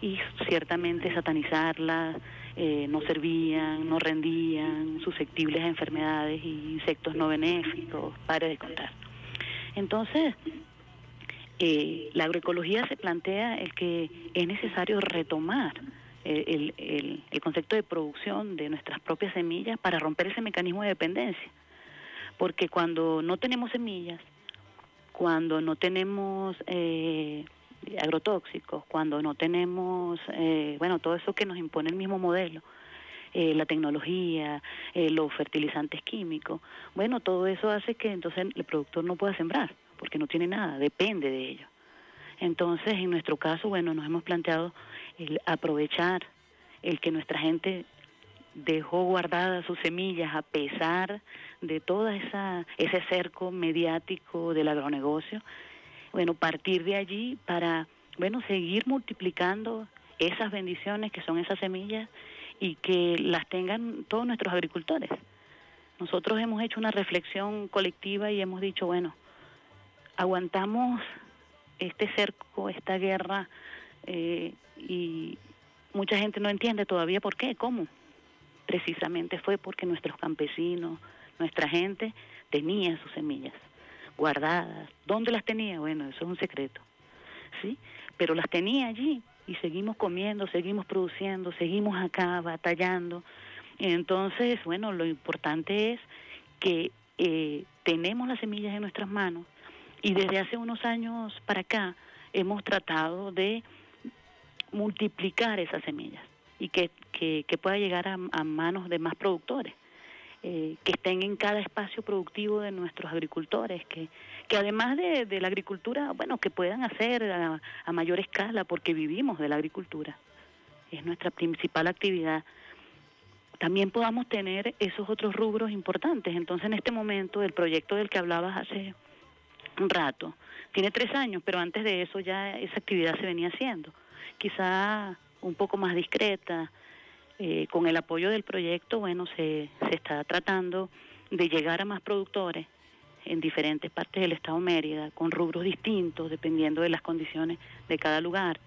Y ciertamente satanizarlas, eh, no servían, no rendían, susceptibles a enfermedades y insectos no benéficos, para de contar. Entonces, eh, la agroecología se plantea el que es necesario retomar El, el, el concepto de producción de nuestras propias semillas para romper ese mecanismo de dependencia, porque cuando no tenemos semillas, cuando no tenemos eh, agrotóxicos, cuando no tenemos eh, bueno, todo eso que nos impone el mismo modelo, eh, la tecnología, eh, los fertilizantes químicos, bueno, todo eso hace que entonces el productor no pueda sembrar, porque no tiene nada, depende de ello. Entonces, en nuestro caso, bueno, nos hemos planteado el aprovechar el que nuestra gente dejó guardadas sus semillas a pesar de todo esa, ese cerco mediático del agronegocio. Bueno, partir de allí para, bueno, seguir multiplicando esas bendiciones que son esas semillas y que las tengan todos nuestros agricultores. Nosotros hemos hecho una reflexión colectiva y hemos dicho, bueno, aguantamos este cerco, esta guerra, eh, y mucha gente no entiende todavía por qué, cómo. Precisamente fue porque nuestros campesinos, nuestra gente, tenía sus semillas guardadas. ¿Dónde las tenía? Bueno, eso es un secreto, ¿sí? Pero las tenía allí y seguimos comiendo, seguimos produciendo, seguimos acá batallando. Entonces, bueno, lo importante es que eh, tenemos las semillas en nuestras manos. Y desde hace unos años para acá hemos tratado de multiplicar esas semillas y que, que, que pueda llegar a, a manos de más productores, eh, que estén en cada espacio productivo de nuestros agricultores, que, que además de, de la agricultura, bueno, que puedan hacer a, a mayor escala, porque vivimos de la agricultura, es nuestra principal actividad. También podamos tener esos otros rubros importantes. Entonces, en este momento, el proyecto del que hablabas hace un rato, tiene tres años, pero antes de eso ya esa actividad se venía haciendo, quizá un poco más discreta. Eh, con el apoyo del proyecto, bueno, se, se está tratando de llegar a más productores en diferentes partes del estado Mérida, con rubros distintos, dependiendo de las condiciones de cada lugar.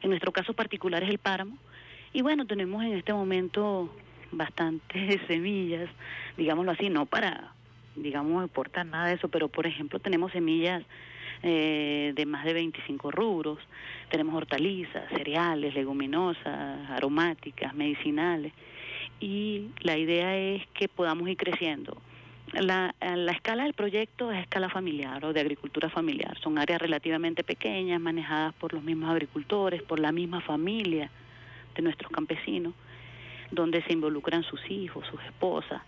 En nuestro caso particular es el páramo, y bueno, tenemos en este momento bastantes semillas, digámoslo así, no para... digamos, aporta nada de eso, pero por ejemplo tenemos semillas eh, de más de veinticinco rubros, tenemos hortalizas, cereales, leguminosas, aromáticas, medicinales, y la idea es que podamos ir creciendo. La, la escala del proyecto es escala familiar o de agricultura familiar, son áreas relativamente pequeñas, manejadas por los mismos agricultores, por la misma familia de nuestros campesinos, donde se involucran sus hijos, sus esposas,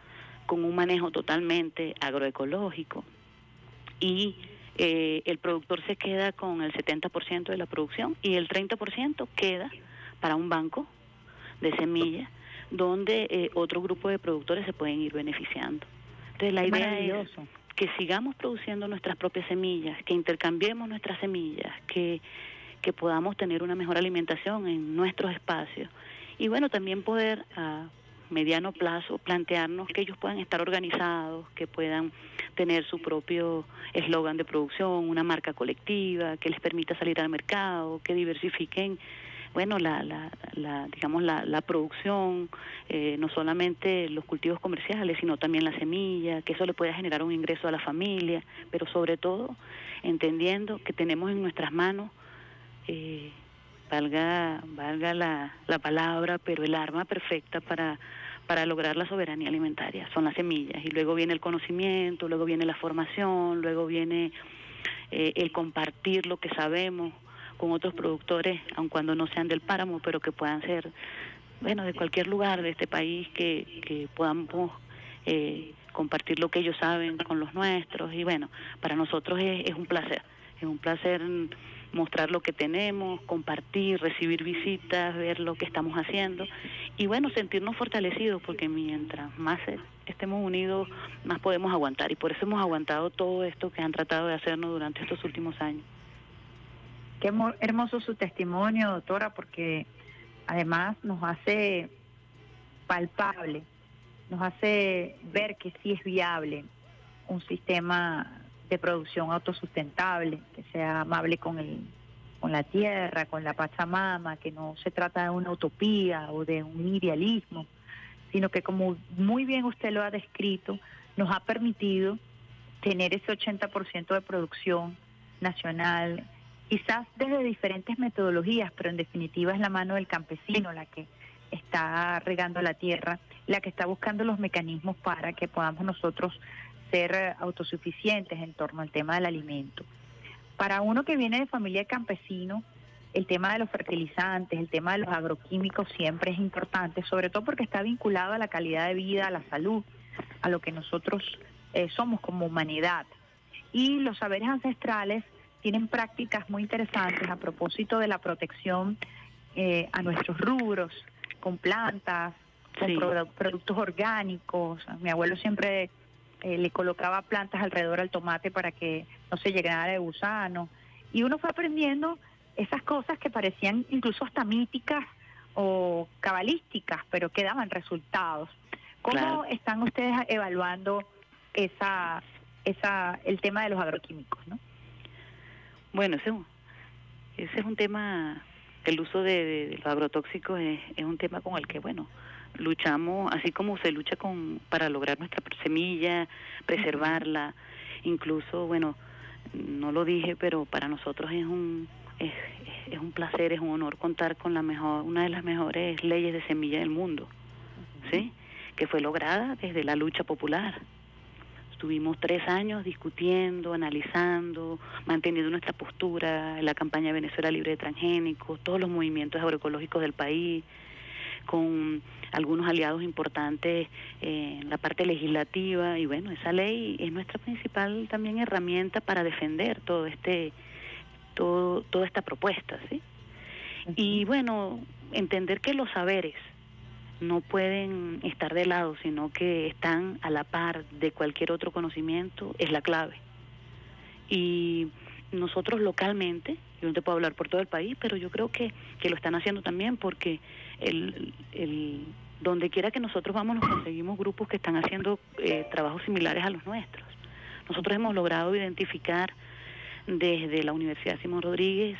con un manejo totalmente agroecológico, y eh, el productor se queda con el setenta por ciento de la producción y el treinta por ciento queda para un banco de semillas donde eh, otro grupo de productores se pueden ir beneficiando. Entonces la idea es que sigamos produciendo nuestras propias semillas, que intercambiemos nuestras semillas, que, que podamos tener una mejor alimentación en nuestros espacios. Y bueno, también poder a mediano plazo plantearnos que ellos puedan estar organizados, que puedan tener su propio eslogan de producción, una marca colectiva, que les permita salir al mercado, que diversifiquen, bueno, la, la, la digamos, la, la producción, eh, no solamente los cultivos comerciales, sino también la semilla, que eso le pueda generar un ingreso a la familia, pero sobre todo entendiendo que tenemos en nuestras manos, eh, valga valga la, la palabra, pero el arma perfecta para, para lograr la soberanía alimentaria, son las semillas, y luego viene el conocimiento, luego viene la formación, luego viene eh, el compartir lo que sabemos con otros productores, aun cuando no sean del páramo, pero que puedan ser, bueno, de cualquier lugar de este país, que, que podamos eh, compartir lo que ellos saben con los nuestros, y bueno, para nosotros es, es un placer, es un placer mostrar lo que tenemos, compartir, recibir visitas, ver lo que estamos haciendo y bueno, sentirnos fortalecidos, porque mientras más estemos unidos, más podemos aguantar, y por eso hemos aguantado todo esto que han tratado de hacernos durante estos últimos años. Qué hermoso su testimonio, doctora, porque además nos hace palpable, nos hace ver que sí es viable un sistema de producción autosustentable, que sea amable con el, con la tierra, con la Pachamama, que no se trata de una utopía o de un idealismo, sino que, como muy bien usted lo ha descrito, nos ha permitido tener ese ochenta por ciento de producción nacional, quizás desde diferentes metodologías, pero en definitiva es la mano del campesino la que está regando la tierra, la que está buscando los mecanismos para que podamos nosotros ser autosuficientes en torno al tema del alimento. Para uno que viene de familia de campesino, el tema de los fertilizantes, el tema de los agroquímicos siempre es importante, sobre todo porque está vinculado a la calidad de vida, a la salud, a lo que nosotros eh, somos como humanidad. Y los saberes ancestrales tienen prácticas muy interesantes a propósito de la protección eh, a nuestros rubros, con plantas, con sí. produ- productos orgánicos. Mi abuelo siempre Eh, le colocaba plantas alrededor al tomate para que no se llegara de gusano. Y uno fue aprendiendo esas cosas que parecían incluso hasta míticas o cabalísticas, pero que daban resultados. ¿Cómo claro. están ustedes evaluando esa, esa, el tema de los agroquímicos, no? Bueno, ese, ese es un tema, el uso de, de, de los agrotóxicos es, es un tema con el que, bueno, luchamos, así como se lucha con para lograr nuestra semilla, preservarla, incluso, bueno, no lo dije, pero para nosotros es un es, es un placer, es un honor contar con la mejor una de las mejores leyes de semilla del mundo, ¿sí? Que fue lograda desde la lucha popular. Estuvimos tres años discutiendo, analizando, manteniendo nuestra postura, la campaña de Venezuela libre de transgénicos, todos los movimientos agroecológicos del país, con algunos aliados importantes eh, en la parte legislativa, y bueno, esa ley es nuestra principal también herramienta para defender todo este todo toda esta propuesta, ¿sí? Uh-huh. Y bueno, entender que los saberes no pueden estar de lado, sino que están a la par de cualquier otro conocimiento, es la clave. Y nosotros localmente, yo no te puedo hablar por todo el país, pero yo creo que, que lo están haciendo también, porque el, el donde quiera que nosotros vamos nos conseguimos grupos que están haciendo eh, trabajos similares a los nuestros. Nosotros hemos logrado identificar desde la Universidad Simón Rodríguez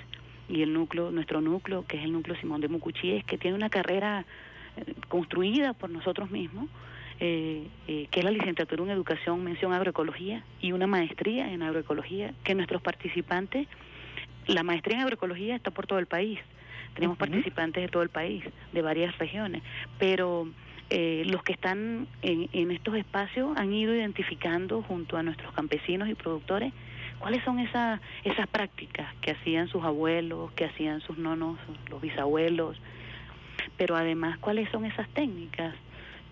y el núcleo, nuestro núcleo, que es el núcleo Simón de Mucuchíes, que tiene una carrera eh, construida por nosotros mismos, Eh, eh, que es la licenciatura en Educación, mención agroecología, y una maestría en agroecología, que nuestros participantes, la maestría en agroecología está por todo el país, tenemos uh-huh. participantes de todo el país, de varias regiones, pero eh, los que están en, en estos espacios han ido identificando junto a nuestros campesinos y productores cuáles son esas, esas prácticas que hacían sus abuelos, que hacían sus nonos, los bisabuelos, pero además cuáles son esas técnicas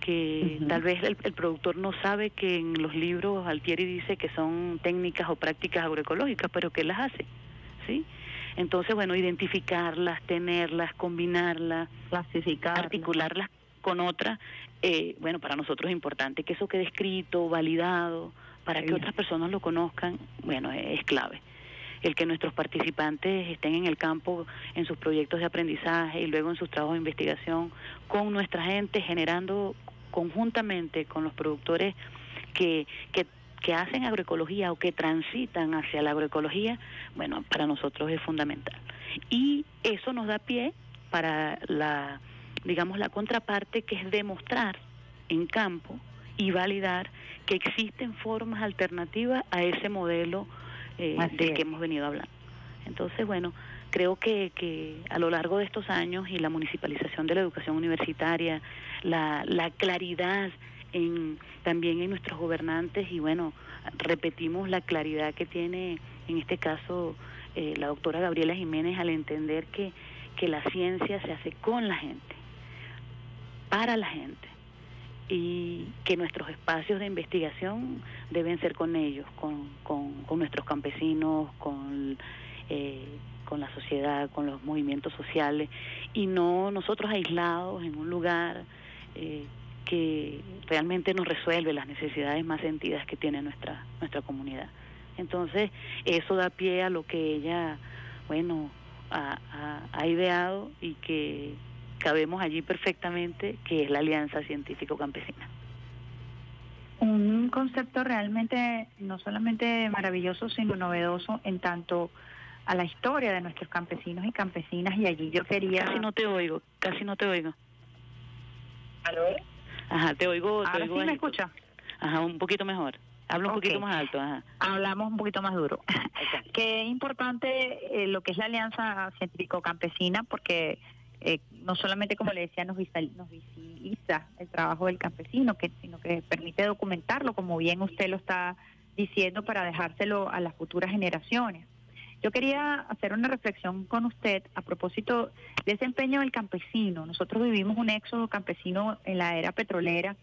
que uh-huh. tal vez el, el productor no sabe que en los libros Altieri dice que son técnicas o prácticas agroecológicas, pero que las hace, ¿sí? Entonces, bueno, identificarlas, tenerlas, combinarlas, clasificarlas, articularlas con otras, eh, bueno, para nosotros es importante que eso quede escrito, validado, para que otras personas lo conozcan, bueno, es, es clave. El que nuestros participantes estén en el campo, en sus proyectos de aprendizaje y luego en sus trabajos de investigación, con nuestra gente, generando conjuntamente con los productores que, que, que hacen agroecología o que transitan hacia la agroecología, bueno, para nosotros es fundamental. Y eso nos da pie para la, digamos, la contraparte, que es demostrar en campo y validar que existen formas alternativas a ese modelo Eh, del que hemos venido hablando. Entonces, bueno, creo que, que a lo largo de estos años y la municipalización de la educación universitaria, la, la claridad en, también en nuestros gobernantes, y bueno, repetimos la claridad que tiene en este caso eh, la doctora Gabriela Jiménez al entender que, que la ciencia se hace con la gente, para la gente, y que nuestros espacios de investigación deben ser con ellos, con, con, con nuestros campesinos, con, eh, con la sociedad, con los movimientos sociales, y no nosotros aislados en un lugar eh, que realmente nos resuelve las necesidades más sentidas que tiene nuestra, nuestra comunidad. Entonces, eso da pie a lo que ella, bueno, ha, ha, ha ideado y que cabemos allí perfectamente, que es la Alianza Científico-Campesina. Un concepto realmente no solamente maravilloso, sino novedoso en tanto a la historia de nuestros campesinos y campesinas, y allí yo quería... Casi no te oigo, casi no te oigo. ¿Aló? Ajá, te oigo... Te Ahora oigo sí bajito. ¿Me escucha? Ajá, un poquito mejor. Hablo un okay. poquito más alto. Ajá. Hablamos un poquito más duro. Okay. Qué importante eh, lo que es la Alianza Científico-Campesina, porque... Eh, no solamente, como le decía, nos visibiliza el trabajo del campesino, que, sino que permite documentarlo, como bien usted lo está diciendo, para dejárselo a las futuras generaciones. Yo quería hacer una reflexión con usted a propósito de ese empeño del campesino. Nosotros vivimos un éxodo campesino en la era petrolera,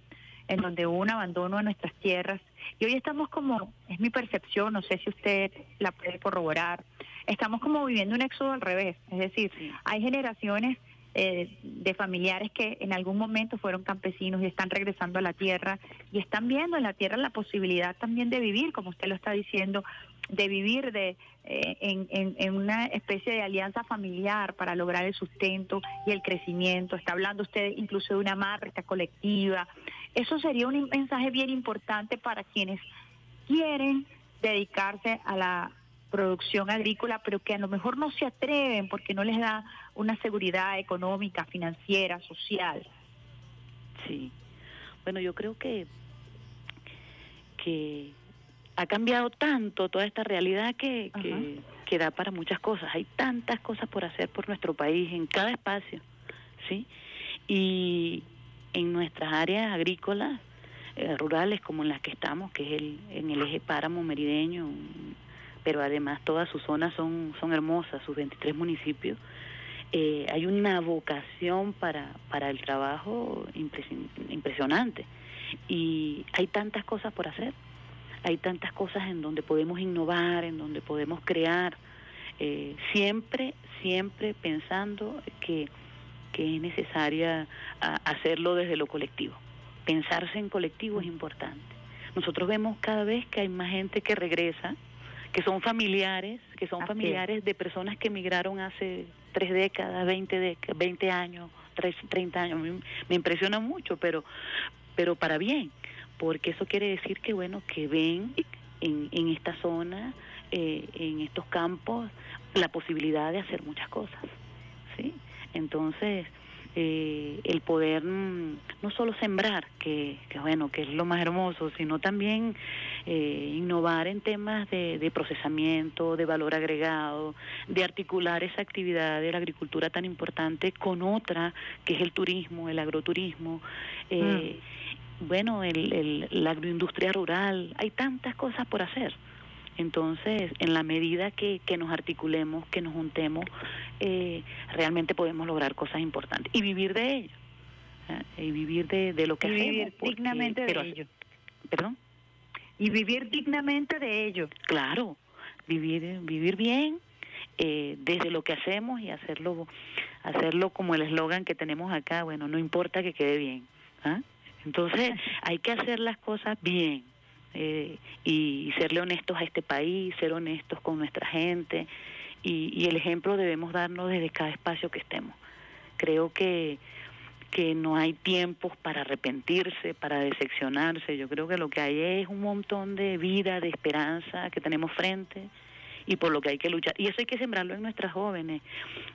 en donde hubo un abandono de nuestras tierras, y hoy estamos como, es mi percepción, no sé si usted la puede corroborar, estamos como viviendo un éxodo al revés, es decir, hay generaciones eh, de familiares que en algún momento fueron campesinos y están regresando a la tierra, y están viendo en la tierra la posibilidad también de vivir, como usted lo está diciendo, de vivir de eh, en, en, en una especie de alianza familiar para lograr el sustento y el crecimiento. Está hablando usted incluso de una marca colectiva. Eso sería un mensaje bien importante para quienes quieren dedicarse a la producción agrícola, pero que a lo mejor no se atreven porque no les da una seguridad económica, financiera, social. Sí. Bueno, yo creo que que ha cambiado tanto toda esta realidad que, que, que da para muchas cosas. Hay tantas cosas por hacer por nuestro país, en cada espacio, ¿sí? Y en nuestras áreas agrícolas, eh, rurales, como en las que estamos, que es el, en el eje páramo merideño, pero además todas sus zonas son, son hermosas, sus veintitrés municipios, eh, hay una vocación para, para el trabajo impresi- impresionante. Y hay tantas cosas por hacer. Hay tantas cosas en donde podemos innovar, en donde podemos crear, eh, siempre, siempre pensando que, que es necesaria a, hacerlo desde lo colectivo. Pensarse en colectivo es importante. Nosotros vemos cada vez que hay más gente que regresa, que son familiares, que son familiares de personas que emigraron hace tres décadas, veinte décadas, veinte años, treinta años. Me, me impresiona mucho, pero, pero para bien. Porque eso quiere decir que, bueno, que ven en, en esta zona, eh, en estos campos, la posibilidad de hacer muchas cosas, ¿sí? Entonces, eh, el poder mmm, no solo sembrar, que, que bueno, que es lo más hermoso, sino también eh, innovar en temas de, de procesamiento, de valor agregado, de articular esa actividad de la agricultura tan importante con otra, que es el turismo, el agroturismo, eh, mm. bueno, el, el, la agroindustria rural, hay tantas cosas por hacer. Entonces, en la medida que, que nos articulemos, que nos juntemos, eh, realmente podemos lograr cosas importantes y vivir de ello. ¿eh? Y vivir de, de lo que y hacemos. Vivir porque, dignamente de pero, ello. ¿Perdón? Y vivir dignamente de ello. Claro, vivir vivir bien eh, desde lo que hacemos y hacerlo hacerlo como el eslogan que tenemos acá, bueno, no importa que quede bien. ¿Ah? Entonces hay que hacer las cosas bien. Eh, y serle honestos a este país, ser honestos con nuestra gente, y, y el ejemplo debemos darnos desde cada espacio que estemos. Creo que, que no hay tiempos para arrepentirse, para decepcionarse. Yo creo que lo que hay es un montón de vida, de esperanza que tenemos frente, y por lo que hay que luchar, y eso hay que sembrarlo en nuestras jóvenes.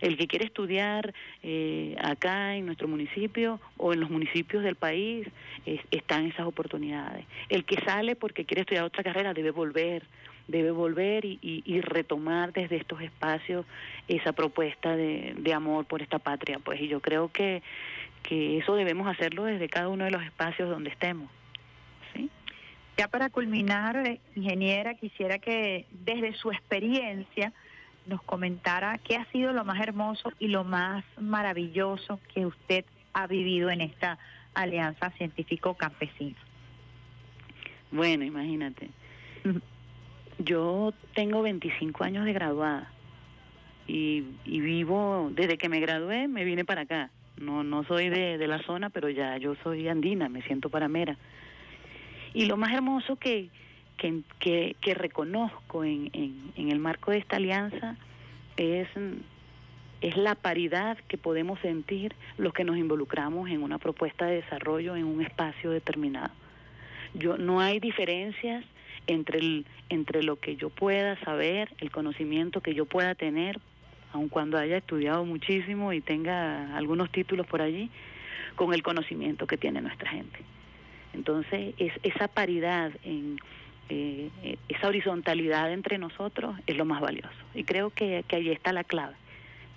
El que quiere estudiar eh, acá en nuestro municipio o en los municipios del país, es, están esas oportunidades. El que sale porque quiere estudiar otra carrera debe volver, debe volver y, y, y retomar desde estos espacios esa propuesta de, de amor por esta patria, pues. Y yo creo que, que eso debemos hacerlo desde cada uno de los espacios donde estemos. Ya para culminar, ingeniera, quisiera que desde su experiencia nos comentara qué ha sido lo más hermoso y lo más maravilloso que usted ha vivido en esta alianza científico-campesina. Bueno, imagínate. Yo tengo veinticinco años de graduada y, y vivo, desde que me gradué me vine para acá. No, no soy de, de la zona, pero ya yo soy andina, me siento paramera. Y lo más hermoso que, que, que, que reconozco en, en, en el marco de esta alianza es, es la paridad que podemos sentir los que nos involucramos en una propuesta de desarrollo en un espacio determinado. Yo, no hay diferencias entre, el, entre lo que yo pueda saber, el conocimiento que yo pueda tener, aun cuando haya estudiado muchísimo y tenga algunos títulos por allí, con el conocimiento que tiene nuestra gente. Entonces, es, esa paridad, en, eh, esa horizontalidad entre nosotros es lo más valioso. Y creo que, que ahí está la clave,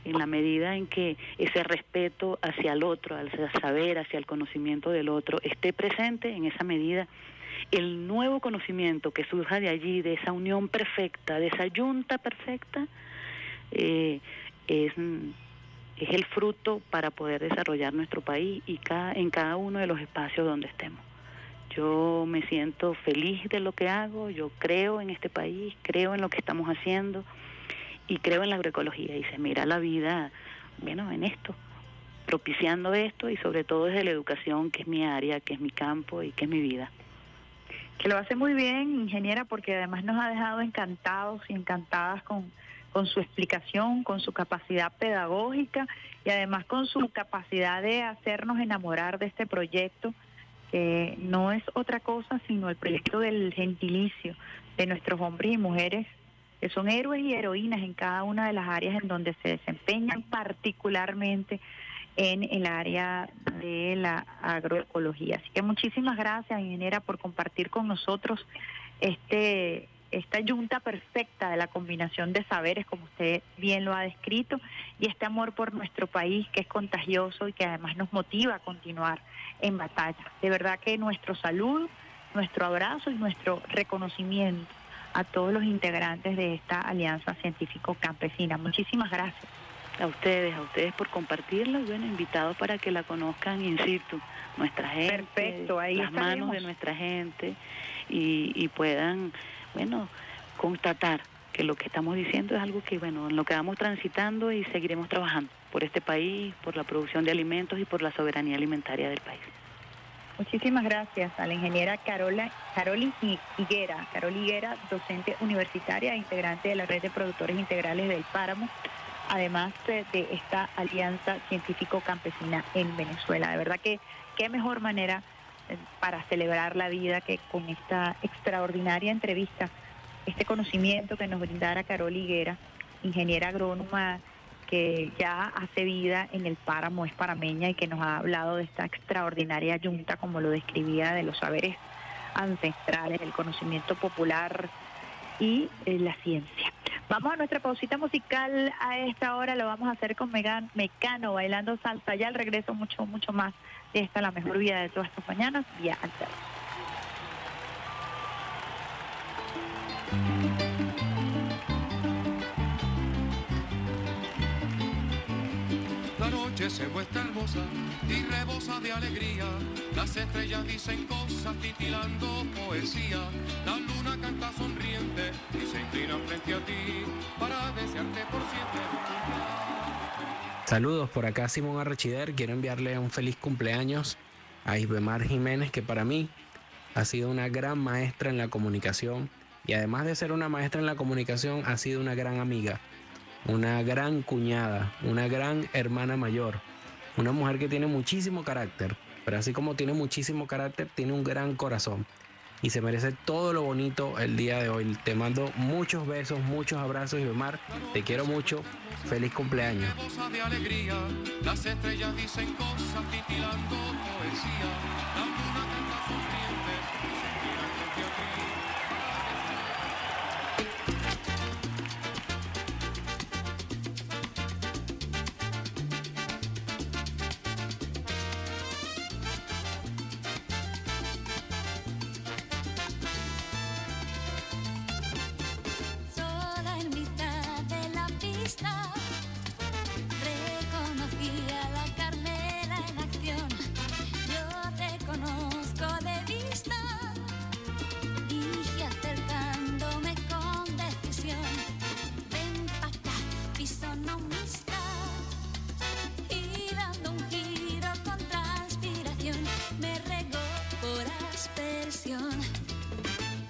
en la medida en que ese respeto hacia el otro, hacia saber, hacia el conocimiento del otro, esté presente. En esa medida, el nuevo conocimiento que surja de allí, de esa unión perfecta, de esa yunta perfecta, eh, es... es el fruto para poder desarrollar nuestro país y cada, en cada uno de los espacios donde estemos. Yo me siento feliz de lo que hago, yo creo en este país, creo en lo que estamos haciendo y creo en la agroecología. Y se mira la vida, bueno, en esto, propiciando esto y sobre todo desde la educación, que es mi área, que es mi campo y que es mi vida. Que lo hace muy bien, ingeniera, porque además nos ha dejado encantados y encantadas con... con su explicación, con su capacidad pedagógica y además con su capacidad de hacernos enamorar de este proyecto, que no es otra cosa sino el proyecto del gentilicio de nuestros hombres y mujeres, que son héroes y heroínas en cada una de las áreas en donde se desempeñan, particularmente en el área de la agroecología. Así que muchísimas gracias, ingeniera, por compartir con nosotros este... esta yunta perfecta de la combinación de saberes, como usted bien lo ha descrito, y este amor por nuestro país que es contagioso y que además nos motiva a continuar en batalla. De verdad que nuestro saludo, nuestro abrazo y nuestro reconocimiento a todos los integrantes de esta alianza científico-campesina. Muchísimas gracias. A ustedes, a ustedes por compartirla, y bueno, invitados para que la conozcan in situ, nuestra gente. Perfecto, ahí las estaremos. Manos de nuestra gente y, y puedan... bueno, constatar que lo que estamos diciendo es algo que, bueno, en lo que vamos transitando y seguiremos trabajando por este país, por la producción de alimentos y por la soberanía alimentaria del país. Muchísimas gracias a la ingeniera Carola, Caroli Higuera, Caroli Higuera, docente universitaria e integrante de la Red de Productores Integrales del Páramo, además de, de esta alianza científico-campesina en Venezuela. De verdad que qué mejor manera para celebrar la vida que con esta extraordinaria entrevista, este conocimiento que nos brindara Caroli Higuera, ingeniera agrónoma que ya hace vida en el páramo, es parameña y que nos ha hablado de esta extraordinaria yunta, como lo describía, de los saberes ancestrales, el conocimiento popular y eh, la ciencia. Vamos a nuestra pausita musical a esta hora, lo vamos a hacer con Megan Mecano, bailando salsa. Ya al regreso mucho, mucho más. Esta es la mejor vida de todas estas mañanas, Vía Alterna. La noche noche se muestra hermosa y rebosa de alegría. Las estrellas dicen cosas titilando poesía. La luna canta sonriente y se inclina frente a ti para desearte por siempre. Saludos, por acá Simón Arrechider. Quiero enviarle un feliz cumpleaños a Isbemar Jiménez, que para mí ha sido una gran maestra en la comunicación. Y además de ser una maestra en la comunicación, ha sido una gran amiga, una gran cuñada, una gran hermana mayor, una mujer que tiene muchísimo carácter, pero así como tiene muchísimo carácter, tiene un gran corazón y se merece todo lo bonito el día de hoy. Te mando muchos besos, muchos abrazos, Isbemar, te quiero mucho, feliz cumpleaños. Las estrellas dicen cosas titilando poesía.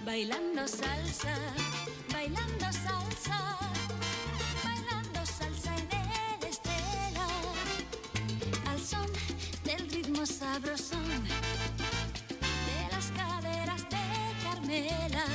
Bailando salsa, bailando salsa, bailando salsa en el estela, al son del ritmo sabrosón, de las caderas de Carmela.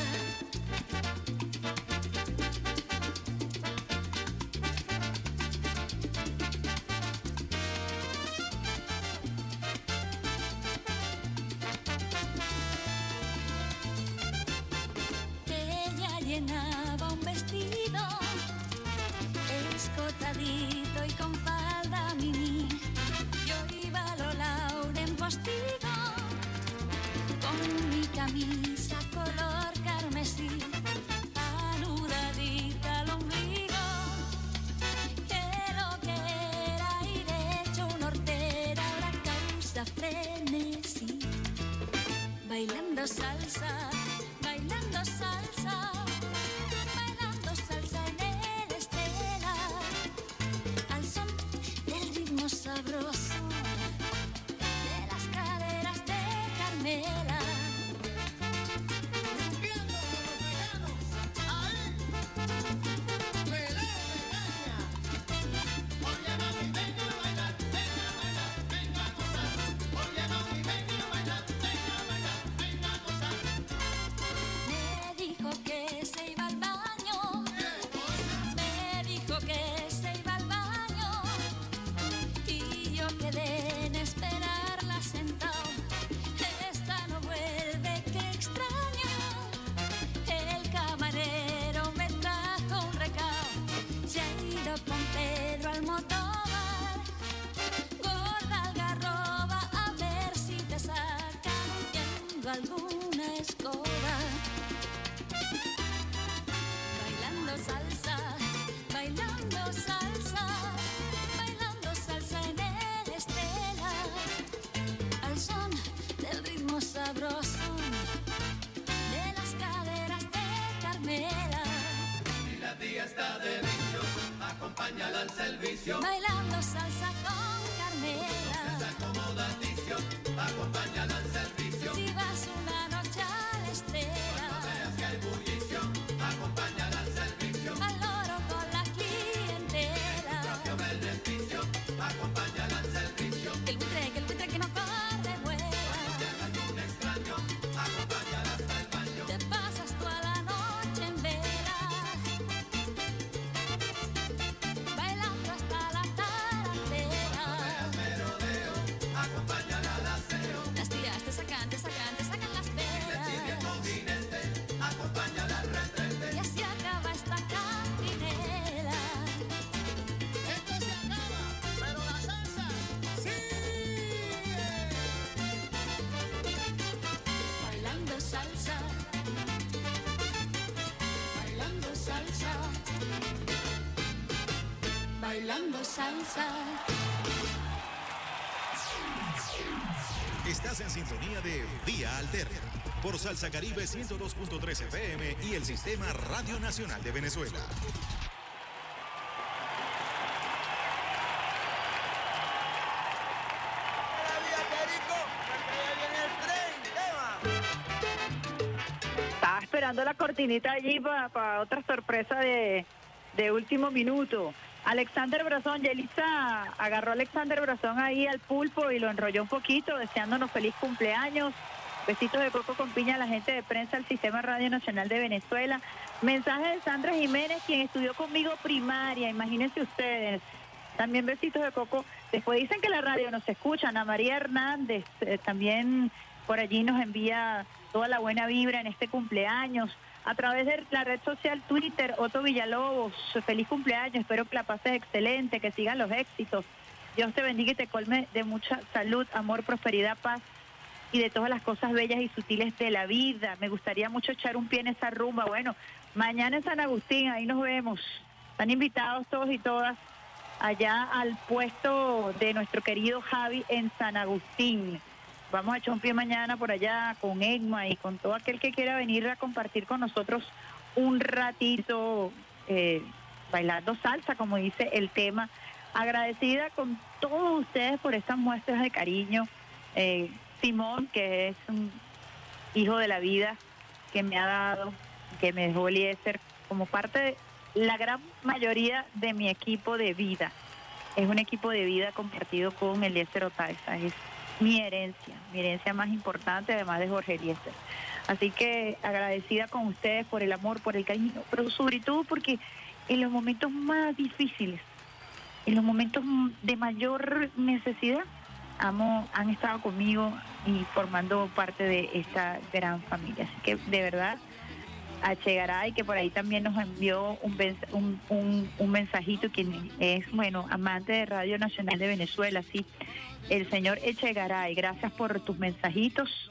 Bailando salsa con Carmela. Esa cómoda adicción, acompáñala al servicio. Si vas una noche a la estela, cuando veas que hay bullición, acompáñala al servicio. Al oro con la clientela, el propio beneficio, acompáñala al servicio. Que el buitre, que el buitre que no corre vuela. Cuando llega algún extraño, acompáñala hasta el baño. Te pasas toda la noche en vela. Bailando salsa. Estás en sintonía de Vía Alterna por Salsa Caribe ciento dos punto tres F M y el Sistema Radio Nacional de Venezuela. Estaba esperando la cortinita allí para, para otra sorpresa de, de último minuto. Alexander Barazón, Yelisa agarró a Alexander Barazón ahí al pulpo y lo enrolló un poquito, deseándonos feliz cumpleaños. Besitos de coco con piña a la gente de prensa del Sistema Radio Nacional de Venezuela. Mensaje de Sandra Jiménez, quien estudió conmigo primaria, imagínense ustedes. También besitos de coco. Después dicen que la radio nos escucha. Ana María Hernández eh, también por allí nos envía toda la buena vibra en este cumpleaños. A través de la red social Twitter, Otto Villalobos, feliz cumpleaños, espero que la pases excelente, que sigan los éxitos. Dios te bendiga y te colme de mucha salud, amor, prosperidad, paz y de todas las cosas bellas y sutiles de la vida. Me gustaría mucho echar un pie en esa rumba. Bueno, mañana en San Agustín, ahí nos vemos. Están invitados todos y todas allá al puesto de nuestro querido Javi en San Agustín. Vamos a echar un pie mañana por allá con Egma y con todo aquel que quiera venir a compartir con nosotros un ratito eh, bailando salsa, como dice el tema. Agradecida con todos ustedes por estas muestras de cariño. Eh, Simón, que es un hijo de la vida que me ha dado, que me dejó Eliezer como parte de la gran mayoría de mi equipo de vida. Es un equipo de vida compartido con Eliezer Otaiza. Es mi herencia, mi herencia más importante, además de Jorge Eliezer. Así que agradecida con ustedes por el amor, por el cariño, pero sobre todo porque en los momentos más difíciles, en los momentos de mayor necesidad, amo, han estado conmigo y formando parte de esta gran familia. Así que de verdad, a Chegaray, que por ahí también nos envió un, un, un, un mensajito, quien es, bueno, amante de Radio Nacional de Venezuela, sí. El señor Echegaray, gracias por tus mensajitos,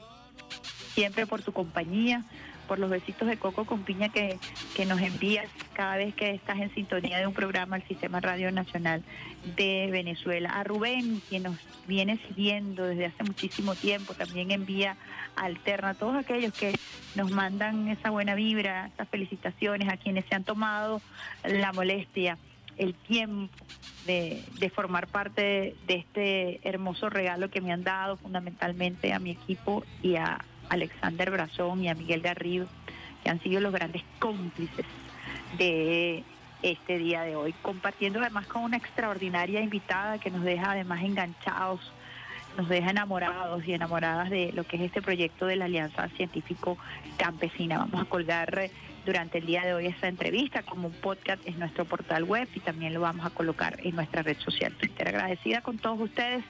siempre por tu compañía, por los besitos de coco con piña que, que nos envías cada vez que estás en sintonía de un programa del Sistema Radio Nacional de Venezuela. A Rubén, quien nos viene siguiendo desde hace muchísimo tiempo, también envía Alterna. A todos aquellos que nos mandan esa buena vibra, esas felicitaciones, a quienes se han tomado la molestia, el tiempo de, de formar parte de, de este hermoso regalo que me han dado, fundamentalmente a mi equipo y a Alexander Barazón y a Miguel Garrido, que han sido los grandes cómplices de este día de hoy, compartiendo además con una extraordinaria invitada que nos deja además enganchados, nos deja enamorados y enamoradas de lo que es este proyecto de la Alianza Científico Campesina. Vamos a colgar durante el día de hoy esa entrevista como un podcast en nuestro portal web y también lo vamos a colocar en nuestra red social Twitter. Agradecida con todos ustedes,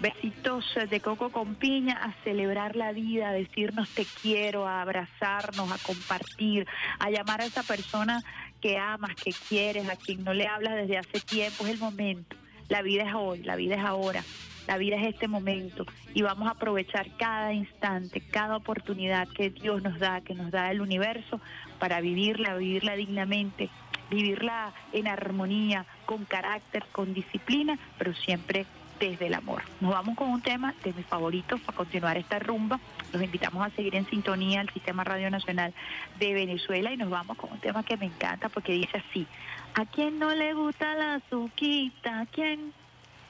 besitos de coco con piña, a celebrar la vida, a decirnos te quiero, a abrazarnos, a compartir, a llamar a esa persona que amas, que quieres, a quien no le hablas desde hace tiempo. Es el momento, la vida es hoy, la vida es ahora. La vida es este momento y vamos a aprovechar cada instante, cada oportunidad que Dios nos da, que nos da el universo, para vivirla, vivirla dignamente, vivirla en armonía, con carácter, con disciplina, pero siempre desde el amor. Nos vamos con un tema de mis favoritos para continuar esta rumba. Los invitamos a seguir en sintonía al Sistema Radio Nacional de Venezuela y nos vamos con un tema que me encanta porque dice así: ¿a quién no le gusta la azuquita? ¿A quién?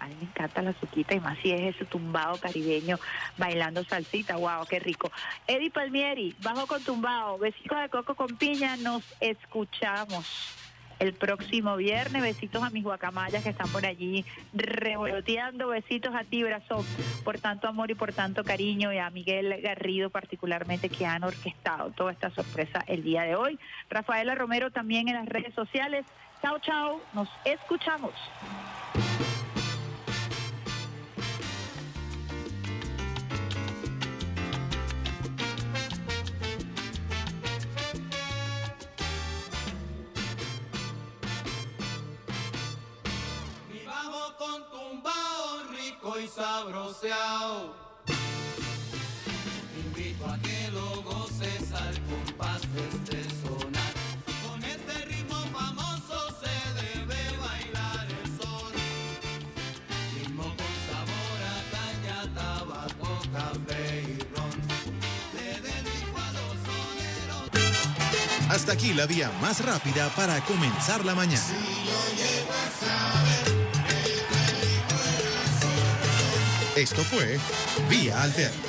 A mí me encanta la azuquita y más si es ese tumbado caribeño bailando salsita. ¡Wow, qué rico! Eddie Palmieri, bajo con tumbado, besitos de coco con piña. Nos escuchamos el próximo viernes. Besitos a mis guacamayas que están por allí revoloteando. Besitos a ti, Barazón, por tanto amor y por tanto cariño. Y a Miguel Garrido particularmente, que han orquestado toda esta sorpresa el día de hoy. Rafaela Romero también en las redes sociales. Chao, chao. Nos escuchamos. Y sabroseado, te invito a que lo goces al compás de este sonar. Con este ritmo famoso se debe bailar el son, ritmo con sabor a caña, tabaco, Hasta aquí la vía más rápida para comenzar la mañana. Esto fue Vía Alterna.